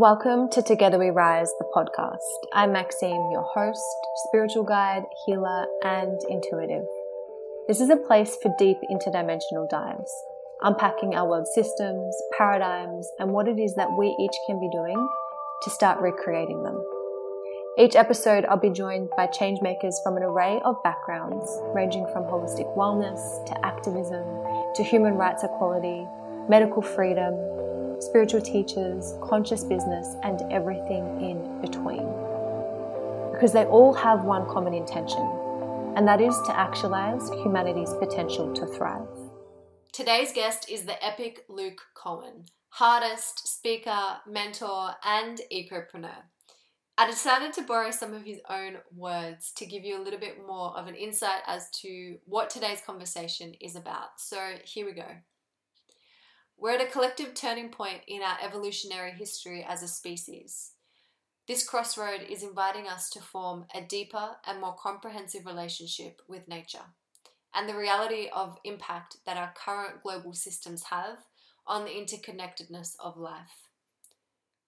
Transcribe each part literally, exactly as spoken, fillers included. Welcome to Together We Rise, the podcast. I'm Maxime, your host, spiritual guide, healer, and intuitive. This is a place for deep interdimensional dives, unpacking our world systems, paradigms, and what it is that we each can be doing to start recreating them. Each episode, I'll be joined by changemakers from an array of backgrounds, ranging from holistic wellness to activism, to human rights equality, medical freedom, spiritual teachers, conscious business, and everything in between. Because they all have one common intention, and that is to actualize humanity's potential to thrive. Today's guest is the epic Luke Kohen, hardest speaker, mentor, and ecopreneur. I decided to borrow some of his own words to give you a little bit more of an insight as to what today's conversation is about. So here we go. We're at a collective turning point in our evolutionary history as a species. This crossroad is inviting us to form a deeper and more comprehensive relationship with nature and the reality of impact that our current global systems have on the interconnectedness of life.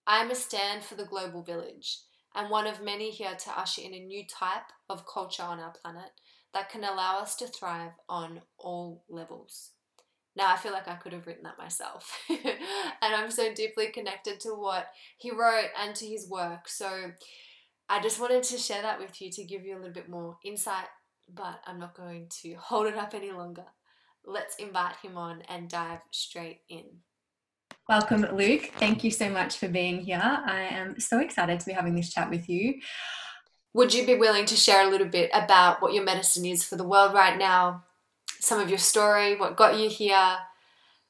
I am a stand for the global village and one of many here to usher in a new type of culture on our planet that can allow us to thrive on all levels. Now, I feel like I could have written that myself. And I'm so deeply connected to what he wrote and to his work. So I just wanted to share that with you to give you a little bit more insight, but I'm not going to hold it up any longer. Let's invite him on and dive straight in. Welcome, Luke. Thank you so much for being here. I am so excited to be having this chat with you. Would you be willing to share a little bit about what your medicine is for the world right now? Some of your story, what got you here,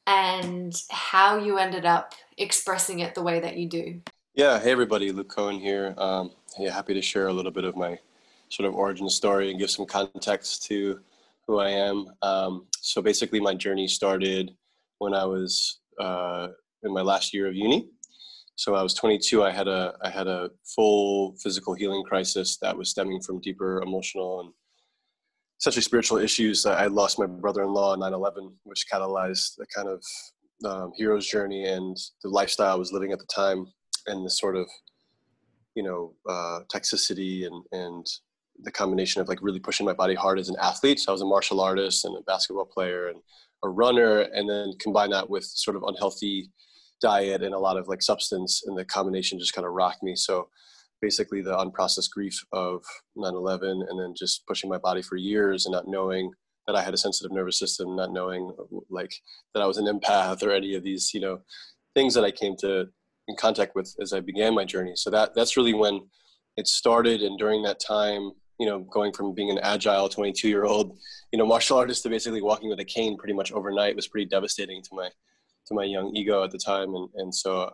and how you ended up expressing it the way that you do. Yeah. Hey, everybody. Luke Kohen here. Um, yeah, happy to share a little bit of my sort of origin story and give some context to who I am. Um, so basically, my journey started when I was uh, in my last year of uni. So I was twenty-two. I had a I had a full physical healing crisis that was stemming from deeper emotional and especially spiritual issues. I lost my brother-in-law on nine eleven, which catalyzed the kind of um, hero's journey and the lifestyle I was living at the time, and the sort of, you know, uh, toxicity and, and the combination of like really pushing my body hard as an athlete. So I was a martial artist and a basketball player and a runner, and then combine that with sort of unhealthy diet and a lot of like substance, and the combination just kind of rocked me. So basically the unprocessed grief of nine eleven, and then just pushing my body for years and not knowing that I had a sensitive nervous system, not knowing like that I was an empath or any of these, you know, things that I came to in contact with as I began my journey. So that that's really when it started. And during that time, you know, going from being an agile twenty-two year old, you know, martial artist to basically walking with a cane pretty much overnight was pretty devastating to my, to my young ego at the time. And, and so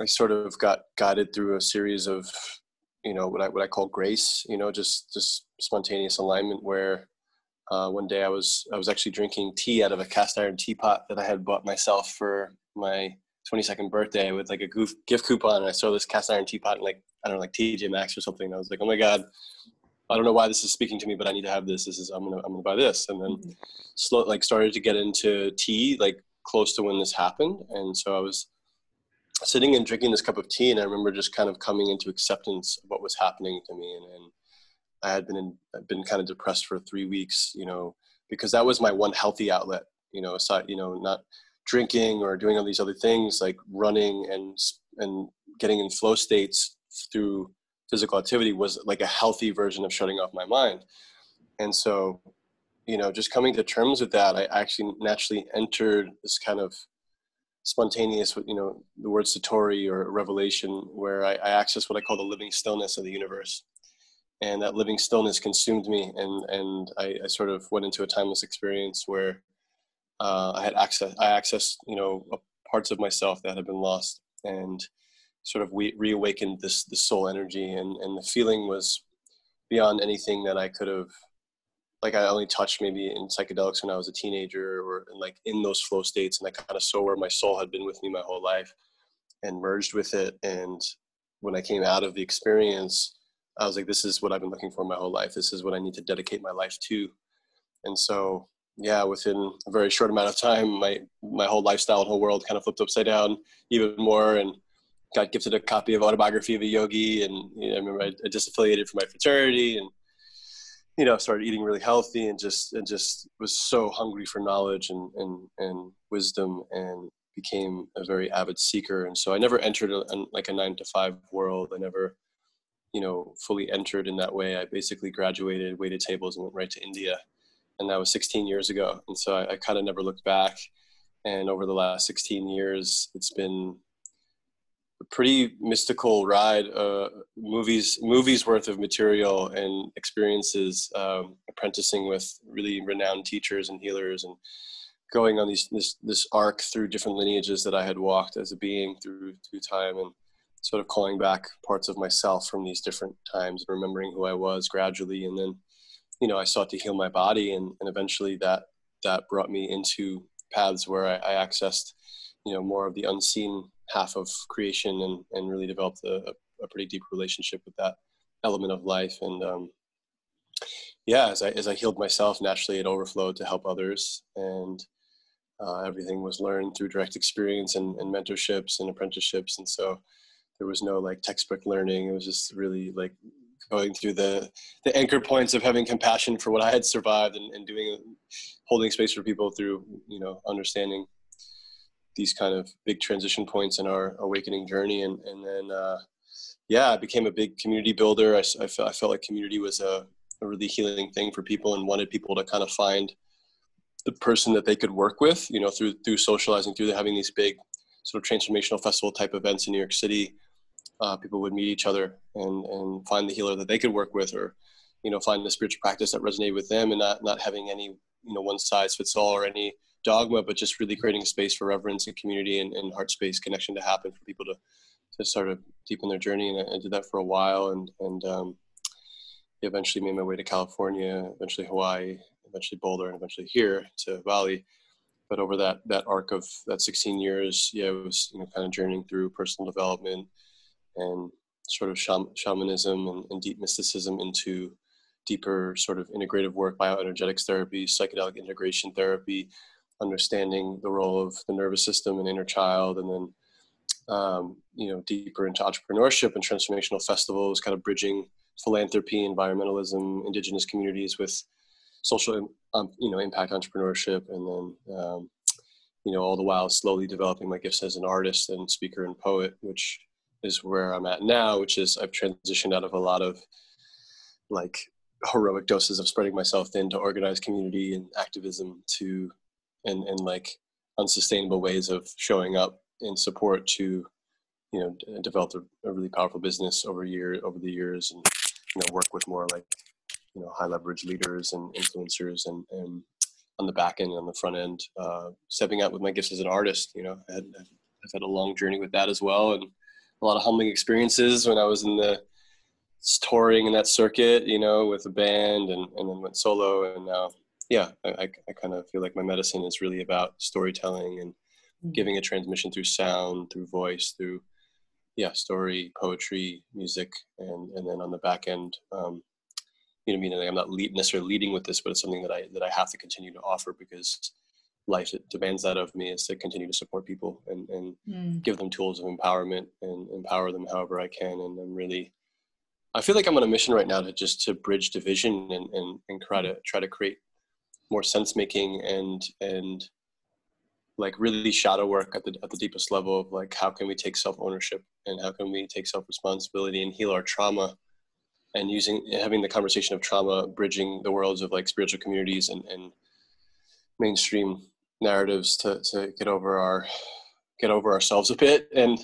I sort of got guided through a series of, you know, what I what I call grace, you know, just just spontaneous alignment, where uh, one day I was I was actually drinking tea out of a cast iron teapot that I had bought myself for my twenty-second birthday with like a goof, gift coupon, and I saw this cast iron teapot and like, I don't know, like T J Maxx or something, and I was like, oh my God, I don't know why this is speaking to me, but I need to have this. This is I'm gonna I'm gonna buy this, and then mm-hmm. slow like started to get into tea like close to when this happened, and so I was sitting and drinking this cup of tea, and I remember just kind of coming into acceptance of what was happening to me. And, and I had been in, been kind of depressed for three weeks, you know, because that was my one healthy outlet, you know, aside, you know, not drinking or doing all these other things, like running and and getting in flow states through physical activity was like a healthy version of shutting off my mind. And so, you know, just coming to terms with that, I actually naturally entered this kind of spontaneous, you know, the word satori or revelation, where I, I accessed what I call the living stillness of the universe. And that living stillness consumed me. And, and I, I sort of went into a timeless experience where uh, I had access, I accessed, you know, parts of myself that had been lost, and sort of we reawakened this, this soul energy. And, and the feeling was beyond anything that I could have, like I only touched maybe in psychedelics when I was a teenager, or like in those flow states. And I kind of saw where my soul had been with me my whole life and merged with it. And when I came out of the experience, I was like, this is what I've been looking for my whole life. This is what I need to dedicate my life to. And so, yeah, within a very short amount of time, my, my whole lifestyle and whole world kind of flipped upside down even more. And got gifted a copy of Autobiography of a Yogi, and you know, I remember I, I disaffiliated from my fraternity, and you know, started eating really healthy, and just and just was so hungry for knowledge and and and wisdom, and became a very avid seeker. And so I never entered a, a, like a nine to five world. I never, you know, fully entered in that way. I basically graduated, waited tables, and went right to India, and that was sixteen years ago. And so I, I kind of never looked back. And over the last sixteen years, it's been a pretty mystical ride, uh, movies, movies worth of material and experiences, um, apprenticing with really renowned teachers and healers, and going on these, this, this arc through different lineages that I had walked as a being through, through time, and sort of calling back parts of myself from these different times, remembering who I was gradually. And then, you know, I sought to heal my body, and, and eventually that, that brought me into paths where I, I accessed, you know, more of the unseen half of creation, and, and really developed a, a pretty deep relationship with that element of life. And, um, yeah, as I, as I healed myself, naturally it overflowed to help others, and, uh, everything was learned through direct experience and, and mentorships and apprenticeships. And so there was no like textbook learning. It was just really like going through the, the anchor points of having compassion for what I had survived, and, and doing, holding space for people through, you know, understanding these kind of big transition points in our awakening journey. And, and then, uh, yeah, I became a big community builder. I, I, felt, I felt like community was a, a really healing thing for people, and wanted people to kind of find the person that they could work with, you know, through, through socializing, through having these big sort of transformational festival type events in New York City. Uh, people would meet each other and, and find the healer that they could work with, or, you know, find the spiritual practice that resonated with them, and not, not having any, you know, one size fits all or any dogma, but just really creating a space for reverence and community, and, and heart space connection to happen for people to, to sort of deepen their journey. And I, I did that for a while, and, and um, eventually made my way to California, eventually Hawaii, eventually Boulder, and eventually here to Bali. But over that, that arc of that sixteen years, yeah, it was, you know, kind of journeying through personal development, and sort of shaman, shamanism and, and deep mysticism, into deeper sort of integrative work, bioenergetics therapy, psychedelic integration therapy, understanding the role of the nervous system and inner child. And then, um, you know, deeper into entrepreneurship and transformational festivals, kind of bridging philanthropy, environmentalism, indigenous communities with social, um, you know, impact entrepreneurship. And then, um, you know, all the while slowly developing my gifts as an artist and speaker and poet, which is where I'm at now, which is I've transitioned out of a lot of like heroic doses of spreading myself thin to organized community and activism, to, and, and like unsustainable ways of showing up in support, to, you know, d- developed a, a really powerful business over year over the years, and, you know, work with more like, you know, high leverage leaders and influencers, and, and on the back end and on the front end, uh, stepping out with my gifts as an artist. You know, I had, I've had a long journey with that as well, and a lot of humbling experiences when I was in the touring in that circuit, you know, with a band, and, and then went solo. And now, yeah, I, I kind of feel like my medicine is really about storytelling and giving a transmission through sound, through voice, through, yeah, story, poetry, music. And, and then on the back end, um, you know, meaning I'm not lead, necessarily leading with this, but it's something that I, that I have to continue to offer, because life it demands that of me, is to continue to support people and, and mm. give them tools of empowerment and empower them however I can. And I'm really, I feel like I'm on a mission right now to just to bridge division and, and, and try to try to create more sense making and, and like really shadow work at the, at the deepest level of like, how can we take self ownership, and how can we take self responsibility and heal our trauma, and using, having the conversation of trauma, bridging the worlds of like spiritual communities and, and mainstream narratives to, to get over our, get over ourselves a bit, and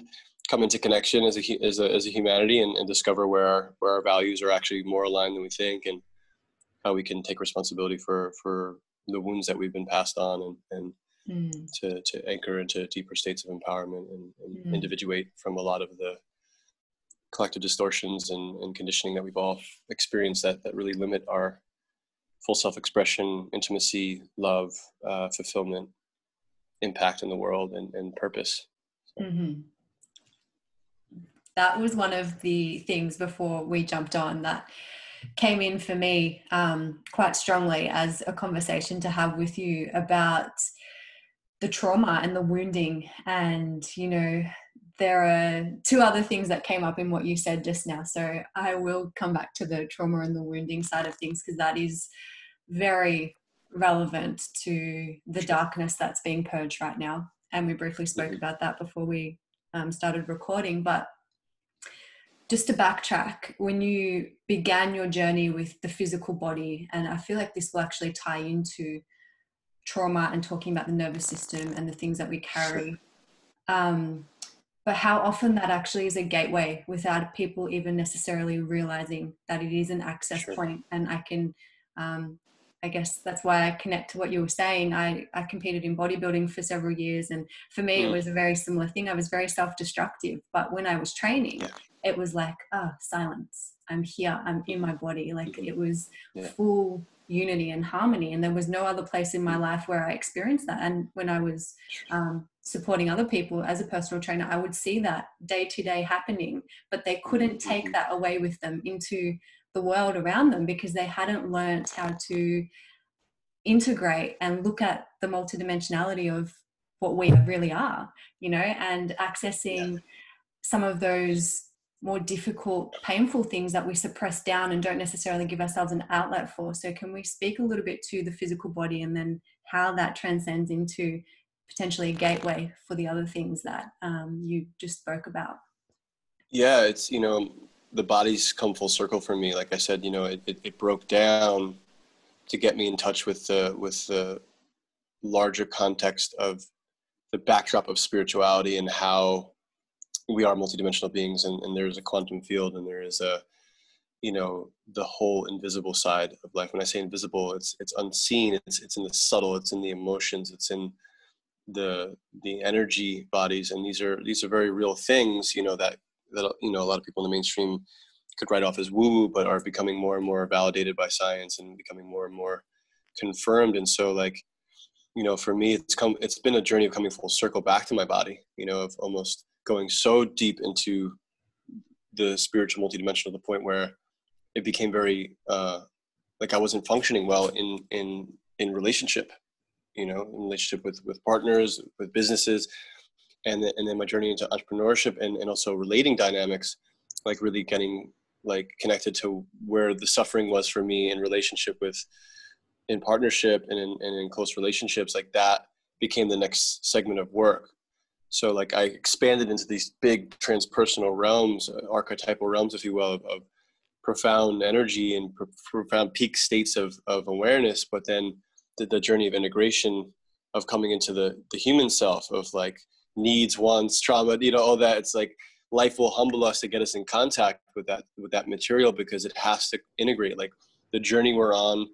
come into connection as a, as a, as a humanity, and, and discover where our, where our values are actually more aligned than we think, and how we can take responsibility for, for the wounds that we've been passed on, and, and mm. to, to anchor into deeper states of empowerment, and, and mm. individuate from a lot of the collective distortions and, and conditioning that we've all experienced that, that really limit our full self-expression, intimacy, love, uh, fulfillment, impact in the world, and, and purpose. So. Mm-hmm. That was one of the things before we jumped on that came in for me um, quite strongly as a conversation to have with you about the trauma and the wounding, and, you know, there are two other things that came up in what you said just now. So I will come back to the trauma and the wounding side of things, because that is very relevant to the darkness that's being purged right now. And we briefly spoke mm-hmm. about that before we um, started recording. But just to backtrack, when you began your journey with the physical body, and I feel like this will actually tie into trauma and talking about the nervous system and the things that we carry, um, but how often that actually is a gateway without people even necessarily realizing that it is an access sure. point. And I can, um, I guess that's why I connect to what you were saying. I, I competed in bodybuilding for several years, and for me, mm. it was a very similar thing. I was very self-destructive, but when I was training, yeah. it was like, oh, silence. I'm here. I'm in my body. Like mm-hmm. it was yeah. full unity and harmony. And there was no other place in my life where I experienced that. And when I was, um, supporting other people as a personal trainer, I would see that day to day happening, but they couldn't take that away with them into the world around them, because they hadn't learnt how to integrate and look at the multidimensionality of what we really are, you know, and accessing yeah. some of those more difficult, painful things that we suppress down and don't necessarily give ourselves an outlet for. So can we speak a little bit to the physical body, and then how that transcends into potentially a gateway for the other things that um, you just spoke about? Yeah, it's, you know, the body's come full circle for me. Like I said, you know, it, it, it broke down to get me in touch with the, with the larger context of the backdrop of spirituality and how we are multidimensional beings, and, and there's a quantum field, and there is a, you know, the whole invisible side of life. When I say invisible, it's, it's unseen. It's, it's in the subtle, it's in the emotions, it's in the, the energy bodies. And these are, these are very real things, you know, that, that, you know, a lot of people in the mainstream could write off as woo-woo, but are becoming more and more validated by science and becoming more and more confirmed. And so, like, you know, for me, it's come, it's been a journey of coming full circle back to my body, you know, of almost going so deep into the spiritual multidimensional, to the point where it became very, uh, like I wasn't functioning well in, in, in relationship, you know, in relationship with, with partners, with businesses. And then, and then my journey into entrepreneurship and, and also relating dynamics, like really getting like connected to where the suffering was for me in relationship with, in partnership and in, and in close relationships, like that became the next segment of work. So like I expanded into these big transpersonal realms, archetypal realms, if you will, of, of profound energy and pro profound peak states of, of awareness. But then the, the journey of integration, of coming into the, the human self, of like, needs, wants, trauma, you know, all that. It's like life will humble us to get us in contact with that, with that material, because it has to integrate. Like the journey we're on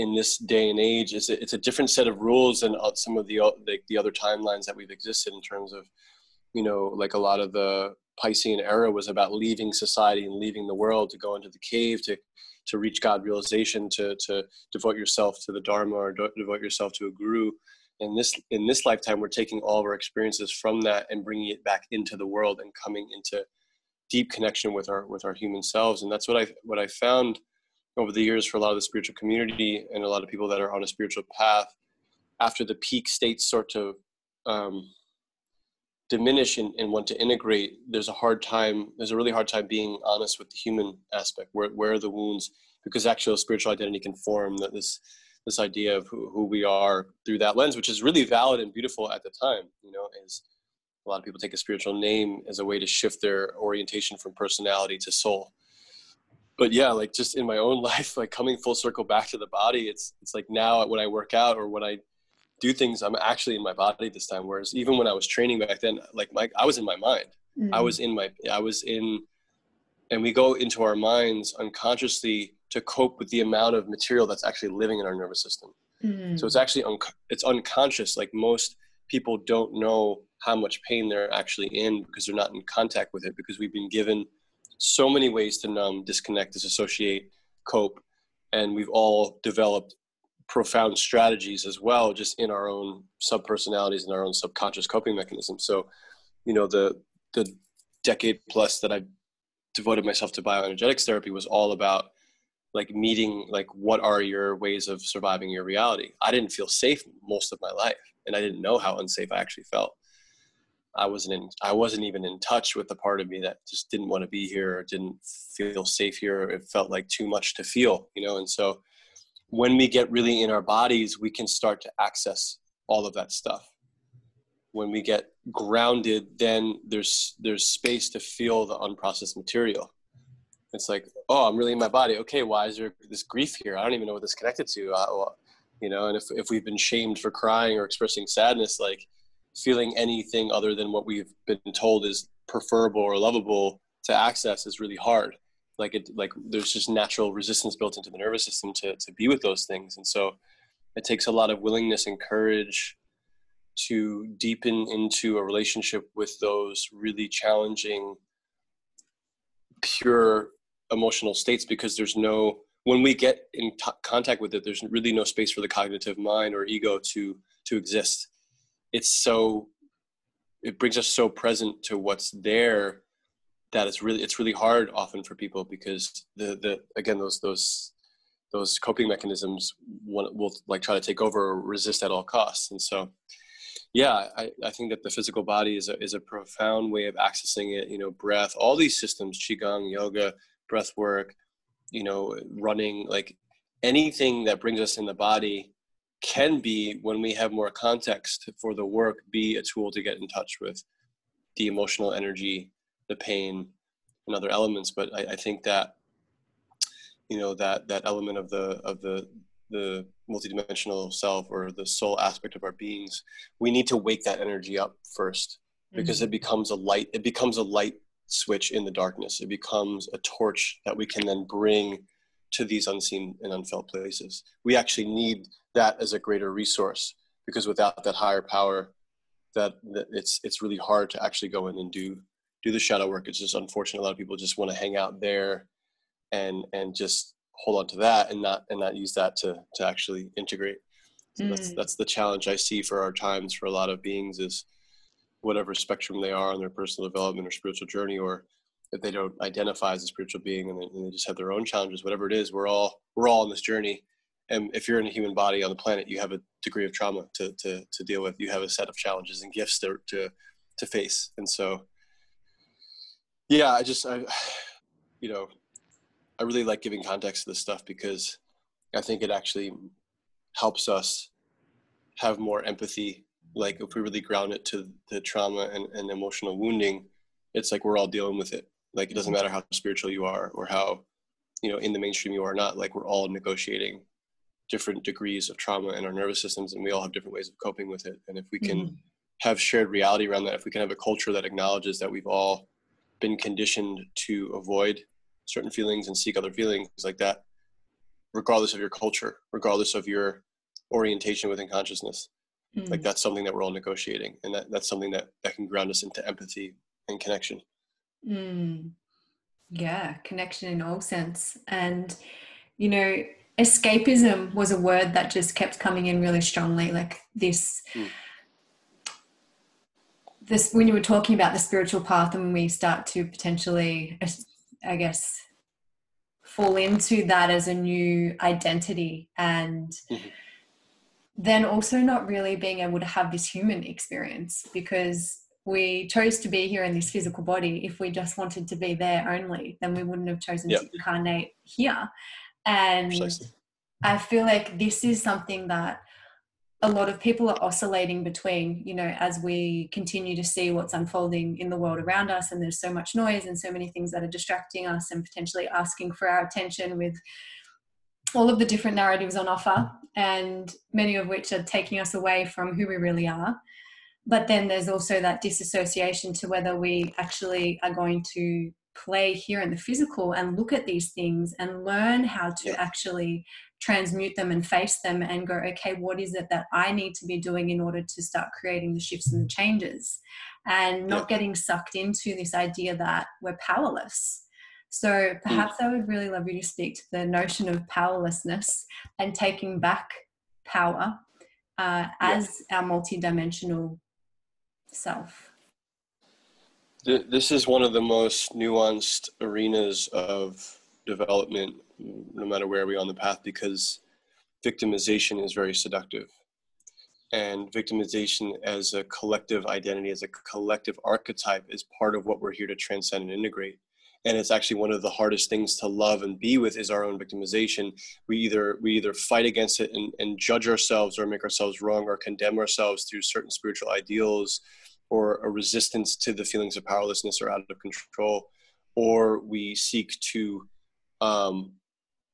in this day and age is it's a different set of rules than some of the, like the other timelines that we've existed in, terms of, you know, like a lot of the Piscean era was about leaving society and leaving the world to go into the cave, to, to reach God realization, to, to devote yourself to the Dharma or devote yourself to a guru. In this, in this lifetime, we're taking all of our experiences from that and bringing it back into the world and coming into deep connection with our, with our human selves. And that's what I, what I found over the years for a lot of the spiritual community and a lot of people that are on a spiritual path. After the peak states sort of um, diminish and, and want to integrate, there's a hard time, there's a really hard time being honest with the human aspect. Where, where are the wounds? Because actual spiritual identity can form that this, this idea of who, who we are through that lens, which is really valid and beautiful at the time. You know, is a lot of people take a spiritual name as a way to shift their orientation from personality to soul. But yeah, like just in my own life, like coming full circle back to the body, it's, it's like now when I work out or when I do things, I'm actually in my body this time. Whereas even when I was training back then, like my, I was in my mind, mm. I was in my, I was in, and we go into our minds unconsciously to cope with the amount of material that's actually living in our nervous system. Mm-hmm. So it's actually, un it's unconscious. Like most people don't know how much pain they're actually in because they're not in contact with it, because we've been given so many ways to numb, disconnect, disassociate, cope. And we've all developed profound strategies as well, just in our own subpersonalities and our own subconscious coping mechanisms. So, you know, the, the decade plus that I devoted myself to bioenergetics therapy was all about like meeting, like, what are your ways of surviving your reality? I didn't feel safe most of my life, and I didn't know how unsafe I actually felt. I wasn't in, I wasn't even in touch with the part of me that just didn't want to be here or didn't feel safe here. Or it felt like too much to feel, you know? And so when we get really in our bodies, we can start to access all of that stuff. When we get grounded, then there's, there's space to feel the unprocessed material. It's like, oh, I'm really in my body. Okay. Why is there this grief here? I don't even know what this is connected to. I, well, you know, and if, if we've been shamed for crying or expressing sadness, like, feeling anything other than what we've been told is preferable or lovable to access is really hard. Like it, like there's just natural resistance built into the nervous system to, to be with those things. And so it takes a lot of willingness and courage to deepen into a relationship with those really challenging, pure emotional states, because there's no, when we get in t- contact with it, there's really no space for the cognitive mind or ego to, to exist. It's so, it brings us so present to what's there that it's really, it's really hard often for people, because the, the, again, those, those, those coping mechanisms will, will like try to take over or resist at all costs. And so, yeah, I, I think that the physical body is a, is a profound way of accessing it, you know, breath, all these systems, Qigong, yoga, breath work, you know, running, like anything that brings us in the body can be, when we have more context for the work, be a tool to get in touch with the emotional energy, the pain, and other elements. But I, I think that, you know, that that element of the of the the multidimensional self or the soul aspect of our beings, we need to wake that energy up first, because mm-hmm. it becomes a light, it becomes a light switch in the darkness. It becomes a torch that we can then bring to these unseen and unfelt places. We actually need that as a greater resource, because without that higher power, that, that it's it's really hard to actually go in and do do the shadow work. It's just unfortunate a lot of people just want to hang out there and and just hold on to that and not and not use that to to actually integrate. So mm. that's that's the challenge I see for our times for a lot of beings, is whatever spectrum they are on their personal development or spiritual journey, or if they don't identify as a spiritual being and they, and they just have their own challenges, whatever it is, we're all, we're all on this journey. And if you're in a human body on the planet, you have a degree of trauma to, to, to deal with. You have a set of challenges and gifts to, to, to face. And so, yeah, I just, I, you know, I really like giving context to this stuff, because I think it actually helps us have more empathy. Like if we really ground it to the trauma and, and emotional wounding, it's like, we're all dealing with it. Like, it doesn't matter how spiritual you are or how, you know, in the mainstream you are not, like, we're all negotiating different degrees of trauma in our nervous systems, and we all have different ways of coping with it. And if we can mm-hmm. have shared reality around that, if we can have a culture that acknowledges that we've all been conditioned to avoid certain feelings and seek other feelings like that, regardless of your culture, regardless of your orientation within consciousness, mm-hmm. like that's something that we're all negotiating. And that, that's something that, that can ground us into empathy and connection. Mm. Yeah, connection in all sense. And, you know, escapism was a word that just kept coming in really strongly. Like this, mm. this, when you were talking about the spiritual path, and we start to potentially, I guess, fall into that as a new identity, and mm-hmm. then also not really being able to have this human experience, because we chose to be here in this physical body. If we just wanted to be there only, then we wouldn't have chosen yep. to incarnate here. And precisely. I feel like this is something that a lot of people are oscillating between, you know, as we continue to see what's unfolding in the world around us, and there's so much noise and so many things that are distracting us and potentially asking for our attention with all of the different narratives on offer, and many of which are taking us away from who we really are. But then there's also that disassociation to whether we actually are going to play here in the physical and look at these things and learn how to yeah. actually transmute them and face them and go, okay, what is it that I need to be doing in order to start creating the shifts and the changes, and not yeah. getting sucked into this idea that we're powerless. So perhaps mm. I would really love you to speak to the notion of powerlessness and taking back power uh, as yeah. our multidimensional self. This is one of the most nuanced arenas of development, no matter where we are on the path, because victimization is very seductive. and victimization as a collective identity, as a collective archetype, is part of what we're here to transcend and integrate. And it's actually one of the hardest things to love and be with is our own victimization. We either we either fight against it and, and judge ourselves or make ourselves wrong or condemn ourselves through certain spiritual ideals or a resistance to the feelings of powerlessness or out of control, or we seek to, um,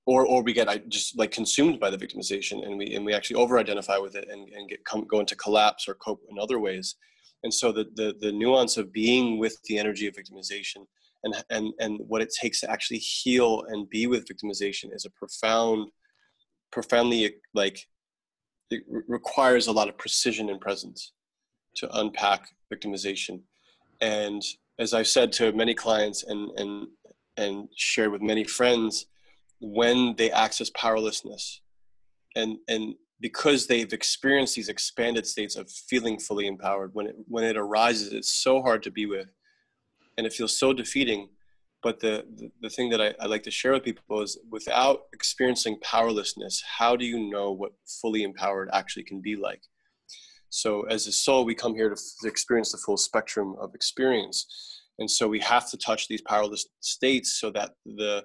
or or we get just like consumed by the victimization, and we and we actually over-identify with it and, and get come, go into collapse or cope in other ways. And so the, the the nuance of being with the energy of victimization and and and what it takes to actually heal and be with victimization is a profound, profoundly like it re requires a lot of precision and presence to unpack victimization. And as I've said to many clients and and and shared with many friends, when they access powerlessness, and and because they've experienced these expanded states of feeling fully empowered, when it when it arises, it's so hard to be with, and it feels so defeating. But the the, the thing that I, I like to share with people is, without experiencing powerlessness, how do you know what fully empowered actually can be like? So as a soul, we come here to experience the full spectrum of experience. And so we have to touch these powerless states so that the,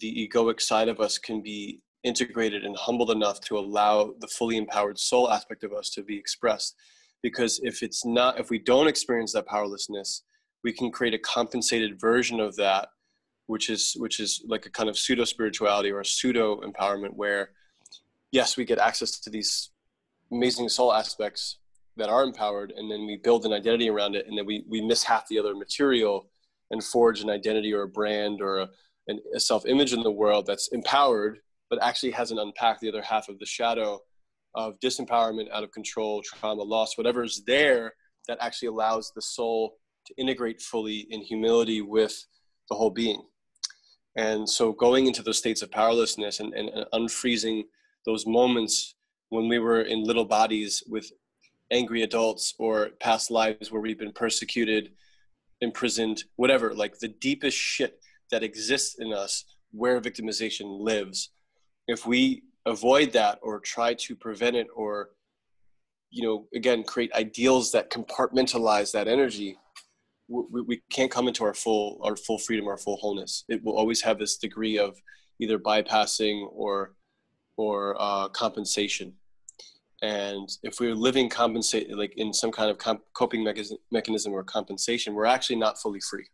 the egoic side of us can be integrated and humbled enough to allow the fully empowered soul aspect of us to be expressed. Because if it's not, if we don't experience that powerlessness, we can create a compensated version of that, which is, which is like a kind of pseudo spirituality or a pseudo empowerment where, yes, we get access to these amazing soul aspects that are empowered, and then we build an identity around it, and then we, we miss half the other material and forge an identity or a brand or a, an, a self-image in the world that's empowered but actually hasn't unpacked the other half of the shadow of disempowerment, out of control, trauma, loss, whatever is there that actually allows the soul to integrate fully in humility with the whole being. And so going into those states of powerlessness and, and, and unfreezing those moments when we were in little bodies with angry adults or past lives where we've been persecuted, imprisoned, whatever, like the deepest shit that exists in us where victimization lives. If we avoid that or try to prevent it or, you know, again, create ideals that compartmentalize that energy, we, we can't come into our full, our full freedom, our full wholeness. It will always have this degree of either bypassing or or uh, compensation. And if we're living compensate, like in some kind of comp coping mechanism, mechanism or compensation, we're actually not fully free.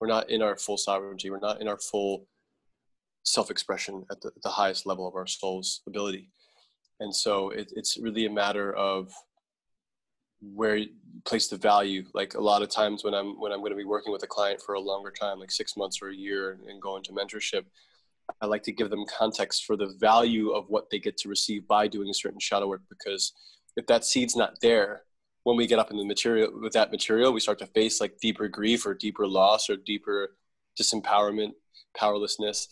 We're not in our full sovereignty. We're not in our full self-expression at the, the highest level of our soul's ability. And so it, it's really a matter of where you place the value. Like a lot of times when I'm, when I'm gonna be working with a client for a longer time, like six months or a year, and go into mentorship, I like to give them context for the value of what they get to receive by doing a certain shadow work, because if that seed's not there, when we get up in the material with that material, we start to face like deeper grief or deeper loss or deeper disempowerment, powerlessness,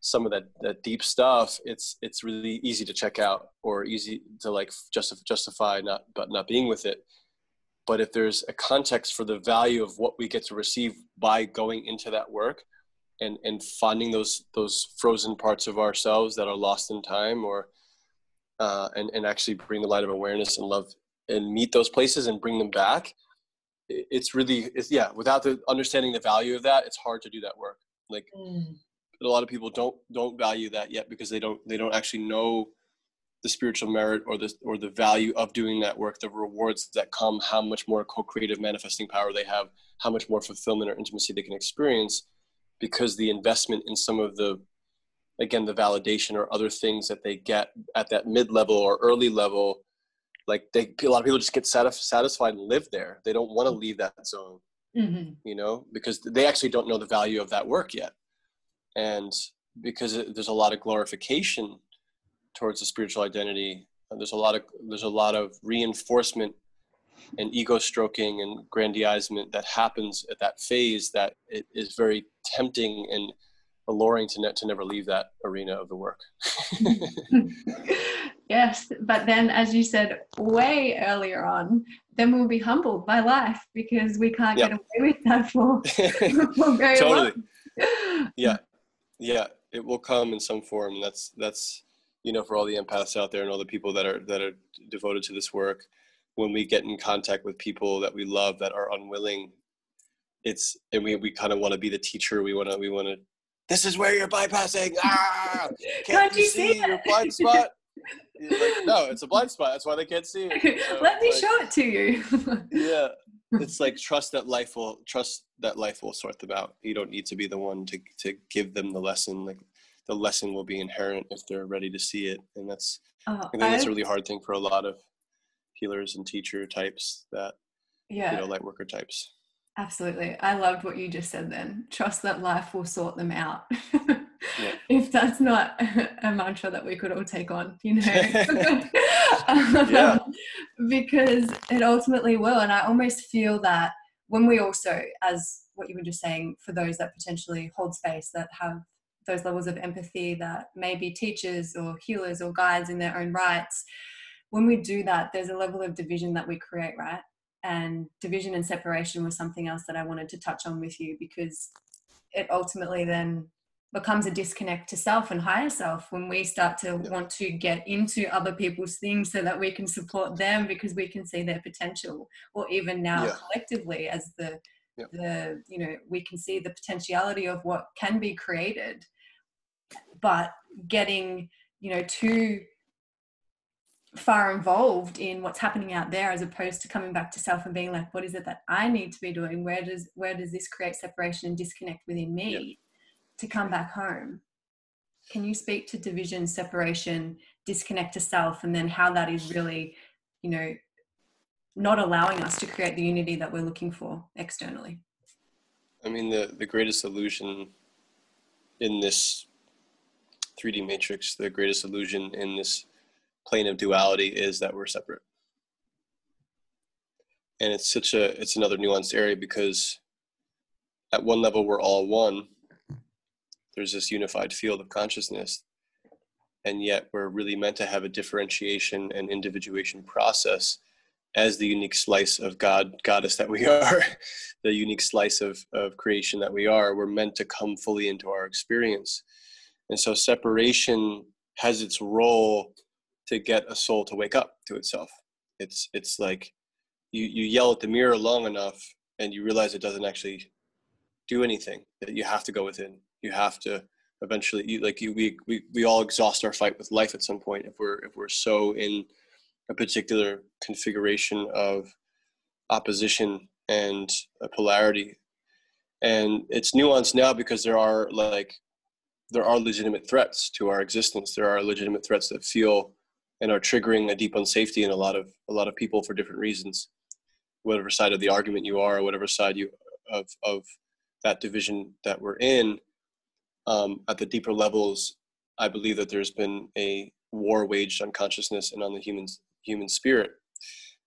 some of that, that deep stuff. It's, it's really easy to check out or easy to like justify, justify not, but not being with it. But if there's a context for the value of what we get to receive by going into that work, and, and finding those, those frozen parts of ourselves that are lost in time, or, uh, and, and actually bring the light of awareness and love and meet those places and bring them back. It's really, it's, yeah, without the understanding the value of that, it's hard to do that work. Like mm. a lot of people don't, don't value that yet because they don't, they don't actually know the spiritual merit or the, or the value of doing that work, the rewards that come, how much more co-creative manifesting power they have, how much more fulfillment or intimacy they can experience. Because the investment in some of the, again, the validation or other things that they get at that mid-level or early level, like they, a lot of people just get satisf satisfied and live there. They don't want to leave that zone, mm-hmm. you know, because they actually don't know the value of that work yet. And because it, there's a lot of glorification towards the spiritual identity, there's a lot of, there's a lot of reinforcement and ego stroking and aggrandizement that happens at that phase, that it is very tempting and alluring to, ne to never leave that arena of the work. Yes, but then, as you said way earlier on, then we'll be humbled by life because we can't yep. get away with that for, for very totally. long. Yeah, yeah, it will come in some form. That's, that's you know, for all the empaths out there and all the people that are, that are devoted to this work, when we get in contact with people that we love that are unwilling, it's, and we, we kind of want to be the teacher. We want to, we want to, this is where you're bypassing. Ah, can't you see, see your blind spot? Like, no, it's a blind spot. That's why they can't see it. So, let me like, show it to you. Yeah. It's like, trust that life will trust that life will sort them out. You don't need to be the one to, to give them the lesson. Like, the lesson will be inherent if they're ready to see it. And that's, oh, I think that's a really hard thing for a lot of healers and teacher types that, yeah, you know, light worker types. Absolutely. I loved what you just said then. Trust that life will sort them out. Yeah. If that's not a mantra that we could all take on, you know, um, yeah. Because it ultimately will. And I almost feel that when we also, as what you were just saying, for those that potentially hold space, that have those levels of empathy, that may be teachers or healers or guides in their own rights, when we do that, there's a level of division that we create, right? And division and separation was something else that I wanted to touch on with you, because it ultimately then becomes a disconnect to self and higher self when we start to yeah. want to get into other people's things so that we can support them because we can see their potential, or even now yeah. collectively as the, yeah. the, you know, we can see the potentiality of what can be created, but getting, you know, too far involved in what's happening out there, as opposed to coming back to self and being like, what is it that I need to be doing? Where does, where does this create separation and disconnect within me? Yeah. To come back home. Can you speak to division, separation, disconnect to self, and then how that is really, you know, not allowing us to create the unity that we're looking for externally? I mean, the, the greatest illusion in this three D matrix, the greatest illusion in this plane of duality is that we're separate. And it's such a, it's another nuanced area, because at one level we're all one. There's this unified field of consciousness, and yet we're really meant to have a differentiation and individuation process as the unique slice of God, goddess that we are, the unique slice of, of creation that we are. We're meant to come fully into our experience. And so separation has its role to get a soul to wake up to itself. It's, it's like you, you yell at the mirror long enough and you realize it doesn't actually do anything, that you have to go within. You have to eventually, you, like you, we, we, we all exhaust our fight with life at some point. If we're, if we're so in a particular configuration of opposition and polarity. And it's nuanced now because there are like, there are legitimate threats to our existence. There are legitimate threats that feel and are triggering a deep unsafety in a lot of, a lot of people for different reasons, whatever side of the argument you are, or whatever side you of, of that division that we're in. Um, at the deeper levels, I believe that there's been a war waged on consciousness and on the human, human spirit.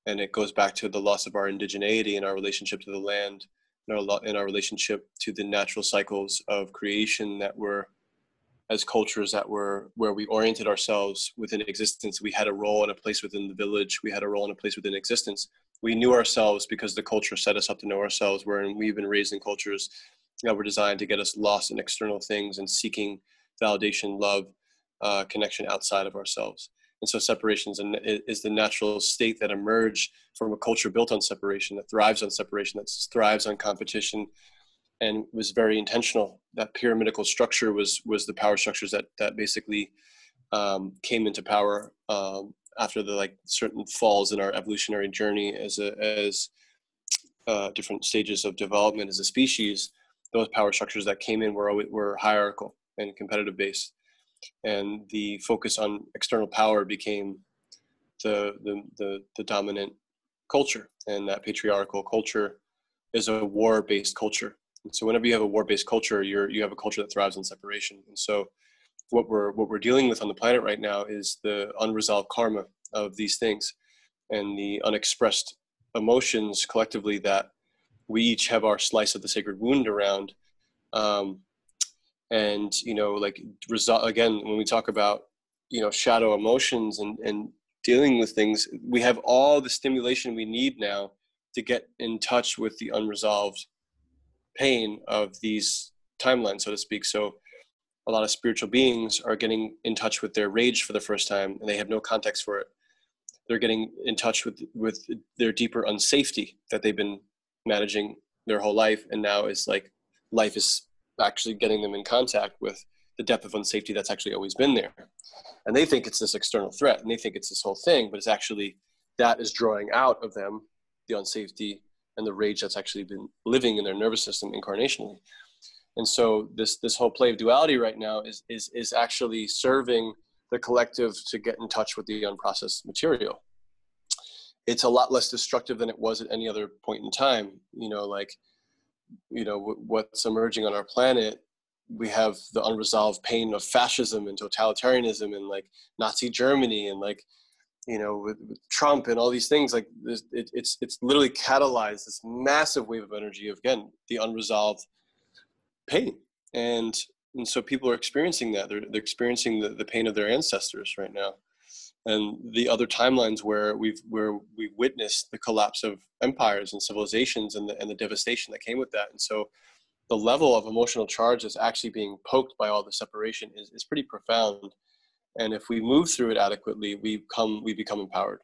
And it goes back to the loss of our indigeneity and our relationship to the land, and our, and our relationship to the natural cycles of creation that were, as cultures that were, where we oriented ourselves within existence. We had a role and a place within the village. We had a role and a place within existence. We knew ourselves because the culture set us up to know ourselves, wherein we've been raised in cultures that were designed to get us lost in external things and seeking validation, love, uh, connection outside of ourselves. And so separation is the natural state that emerged from a culture built on separation, that thrives on separation, that thrives on competition, and was very intentional. That pyramidal structure was, was the power structures that, that basically um, came into power um, after the like certain falls in our evolutionary journey as a, as uh, different stages of development as a species. Those power structures that came in were, were hierarchical and competitive based. And the focus on external power became the, the, the, the dominant culture. And that patriarchal culture is a war based culture. And so whenever you have a war based culture, you're, you have a culture that thrives on separation. And so what we're, what we're dealing with on the planet right now is the unresolved karma of these things and the unexpressed emotions collectively that we each have our slice of the sacred wound around. Um, and, you know, like resol- again, when we talk about, you know, shadow emotions and, and dealing with things, we have all the stimulation we need now to get in touch with the unresolved pain of these timelines, so to speak. So a lot of spiritual beings are getting in touch with their rage for the first time, and they have no context for it. They're getting in touch with, with their deeper unsafety that they've been managing their whole life. And now it's like life is actually getting them in contact with the depth of unsafety that's actually always been there. And they think it's this external threat, and they think it's this whole thing, but it's actually that is drawing out of them the unsafety and the rage that's actually been living in their nervous system incarnationally. And so this, this whole play of duality right now is, is, is actually serving the collective to get in touch with the unprocessed material. It's a lot less destructive than it was at any other point in time. You know, like, you know, w- what's emerging on our planet, we have the unresolved pain of fascism and totalitarianism and like Nazi Germany and like, you know, with, with Trump and all these things, like it, it's, it's literally catalyzed this massive wave of energy of, again, the unresolved pain. And, and so people are experiencing that. They're, they're experiencing the, the pain of their ancestors right now. And the other timelines where we've, where we witnessed the collapse of empires and civilizations and the, and the devastation that came with that. And so the level of emotional charge that's actually being poked by all the separation is, is pretty profound. And if we move through it adequately, we come, we become empowered.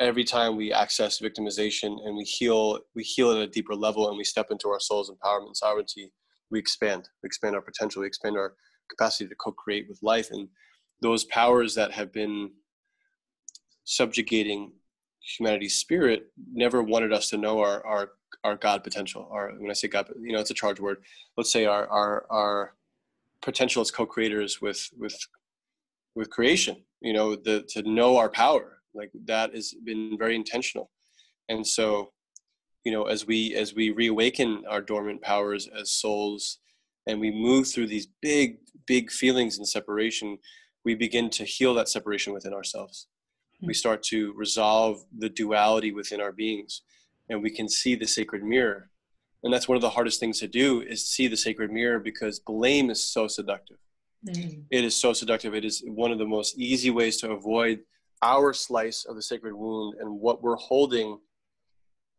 Every time we access victimization and we heal, we heal at a deeper level, and we step into our soul's empowerment and sovereignty, we expand, we expand our potential, we expand our capacity to co-create with life. And those powers that have been subjugating humanity's spirit never wanted us to know our, our, our God potential. Our, when I say God, you know, it's a charged word. Let's say our, our, our potential as co-creators with, with, with creation, you know, the, to know our power, like that has been very intentional. And so, you know, as we, as we reawaken our dormant powers as souls, and we move through these big, big feelings in separation, we begin to heal that separation within ourselves. We start to resolve the duality within our beings, and we can see the sacred mirror. And that's one of the hardest things to do, is see the sacred mirror, because blame is so seductive. Mm. It is so seductive. It is one of the most easy ways to avoid our slice of the sacred wound and what we're holding,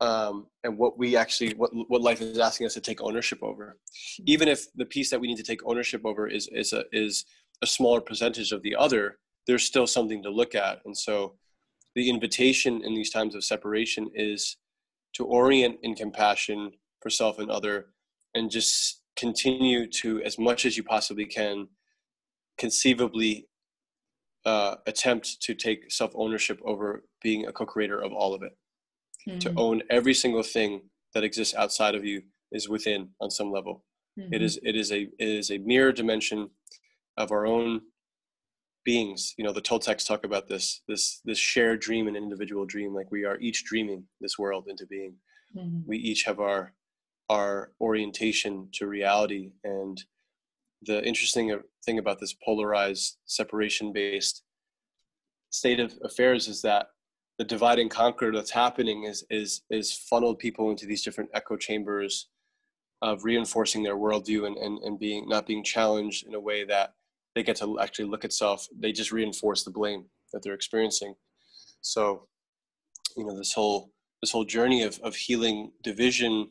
um, and what we actually, what, what life is asking us to take ownership over. Even if the piece that we need to take ownership over is, is a, is a smaller percentage of the other, there's still something to look at. And so the invitation in these times of separation is to orient in compassion for self and other, and just continue to, as much as you possibly can, conceivably uh, attempt to take self-ownership over being a co-creator of all of it. Mm-hmm. To own every single thing that exists outside of you is within on some level. Mm-hmm. It is, it is a, it is a mirror dimension of our own beings. You know, the Toltecs talk about this, this, this shared dream and individual dream. Like we are each dreaming this world into being. Mm-hmm. We each have our, our orientation to reality. And the interesting thing about this polarized, separation based state of affairs is that the divide and conquer that's happening is, is, is funneled people into these different echo chambers of reinforcing their worldview and, and, and being, not being challenged in a way that they get to actually look at self. They just reinforce the blame that they're experiencing. So, you know, this whole, this whole journey of, of healing division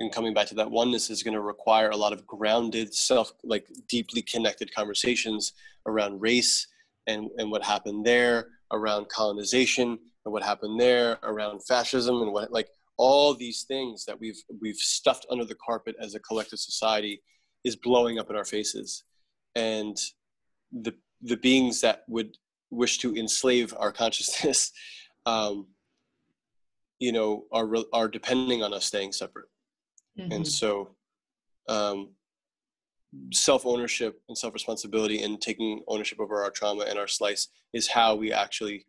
and coming back to that oneness is going to require a lot of grounded self, like deeply connected conversations around race and, and what happened there, around colonization and what happened there, around fascism and what, like all these things that we've, we've stuffed under the carpet as a collective society is blowing up in our faces. And the the beings that would wish to enslave our consciousness, um, you know, are are depending on us staying separate. Mm-hmm. And so, um, self-ownership and self-responsibility and taking ownership over our trauma and our slice is how we actually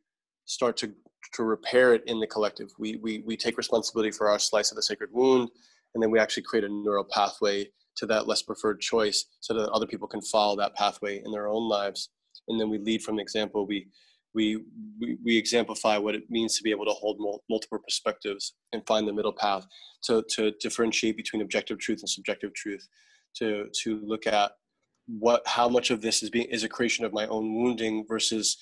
start to to repair it in the collective. We we we take responsibility for our slice of the sacred wound, and then we actually create a neural pathway to that less preferred choice so that other people can follow that pathway in their own lives. And then we lead from the example. We, we, we, we exemplify what it means to be able to hold mul- multiple perspectives and find the middle path, to, to differentiate between objective truth and subjective truth, to, to look at what, how much of this is being, is a creation of my own wounding versus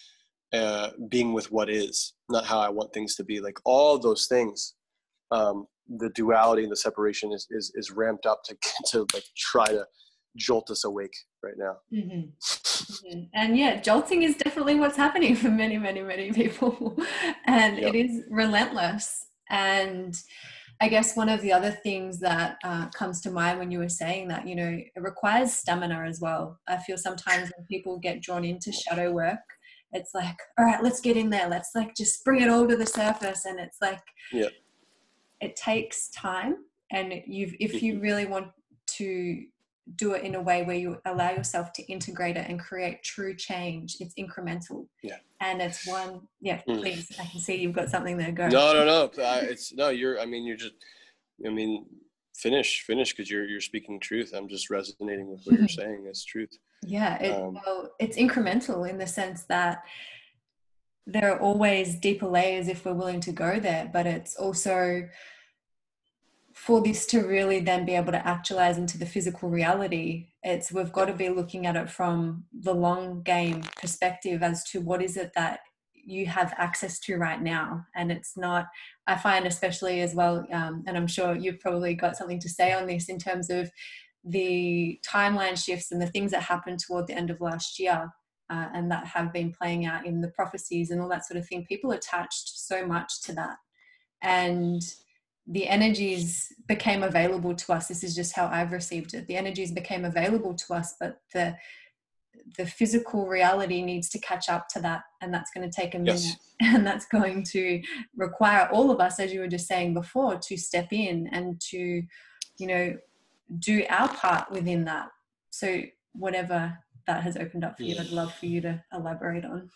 uh, being with what is, not how I want things to be. Like all those things, um, the duality and the separation is, is, is ramped up to, to like try to jolt us awake right now. Mm-hmm. Mm-hmm. And yeah, jolting is definitely what's happening for many, many, many people. And yep. It is relentless. And I guess one of the other things that uh, comes to mind when you were saying that, you know, it requires stamina as well. I feel sometimes when people get drawn into shadow work, it's like, all right, let's get in there. Let's like just bring it all to the surface. And it's like, yep. It takes time. And you've, if you really want to do it in a way where you allow yourself to integrate it and create true change, it's incremental. Yeah. And it's one, yeah, mm. please, I can see you've got something there. Go. No, no, no. I, it's, no, you're, I mean, you're just, I mean, finish, finish. Cause you're, you're speaking truth. I'm just resonating with what you're saying as truth. Yeah. It, um, well, it's incremental in the sense that there are always deeper layers if we're willing to go there, but it's also, for this to really then be able to actualize into the physical reality, it's we've got to be looking at it from the long game perspective as to what is it that you have access to right now. And it's not, I find especially as well, um, and I'm sure you've probably got something to say on this in terms of the timeline shifts and the things that happened toward the end of last year uh, and that have been playing out in the prophecies and all that sort of thing. People attached so much to that. And the energies became available to us. This is just how I've received it. The energies became available to us, but the the physical reality needs to catch up to that. And that's going to take a minute. Yes. And that's going to require all of us, as you were just saying before, to step in and to, you know, do our part within that. So whatever that has opened up for you, I'd love for you to elaborate on.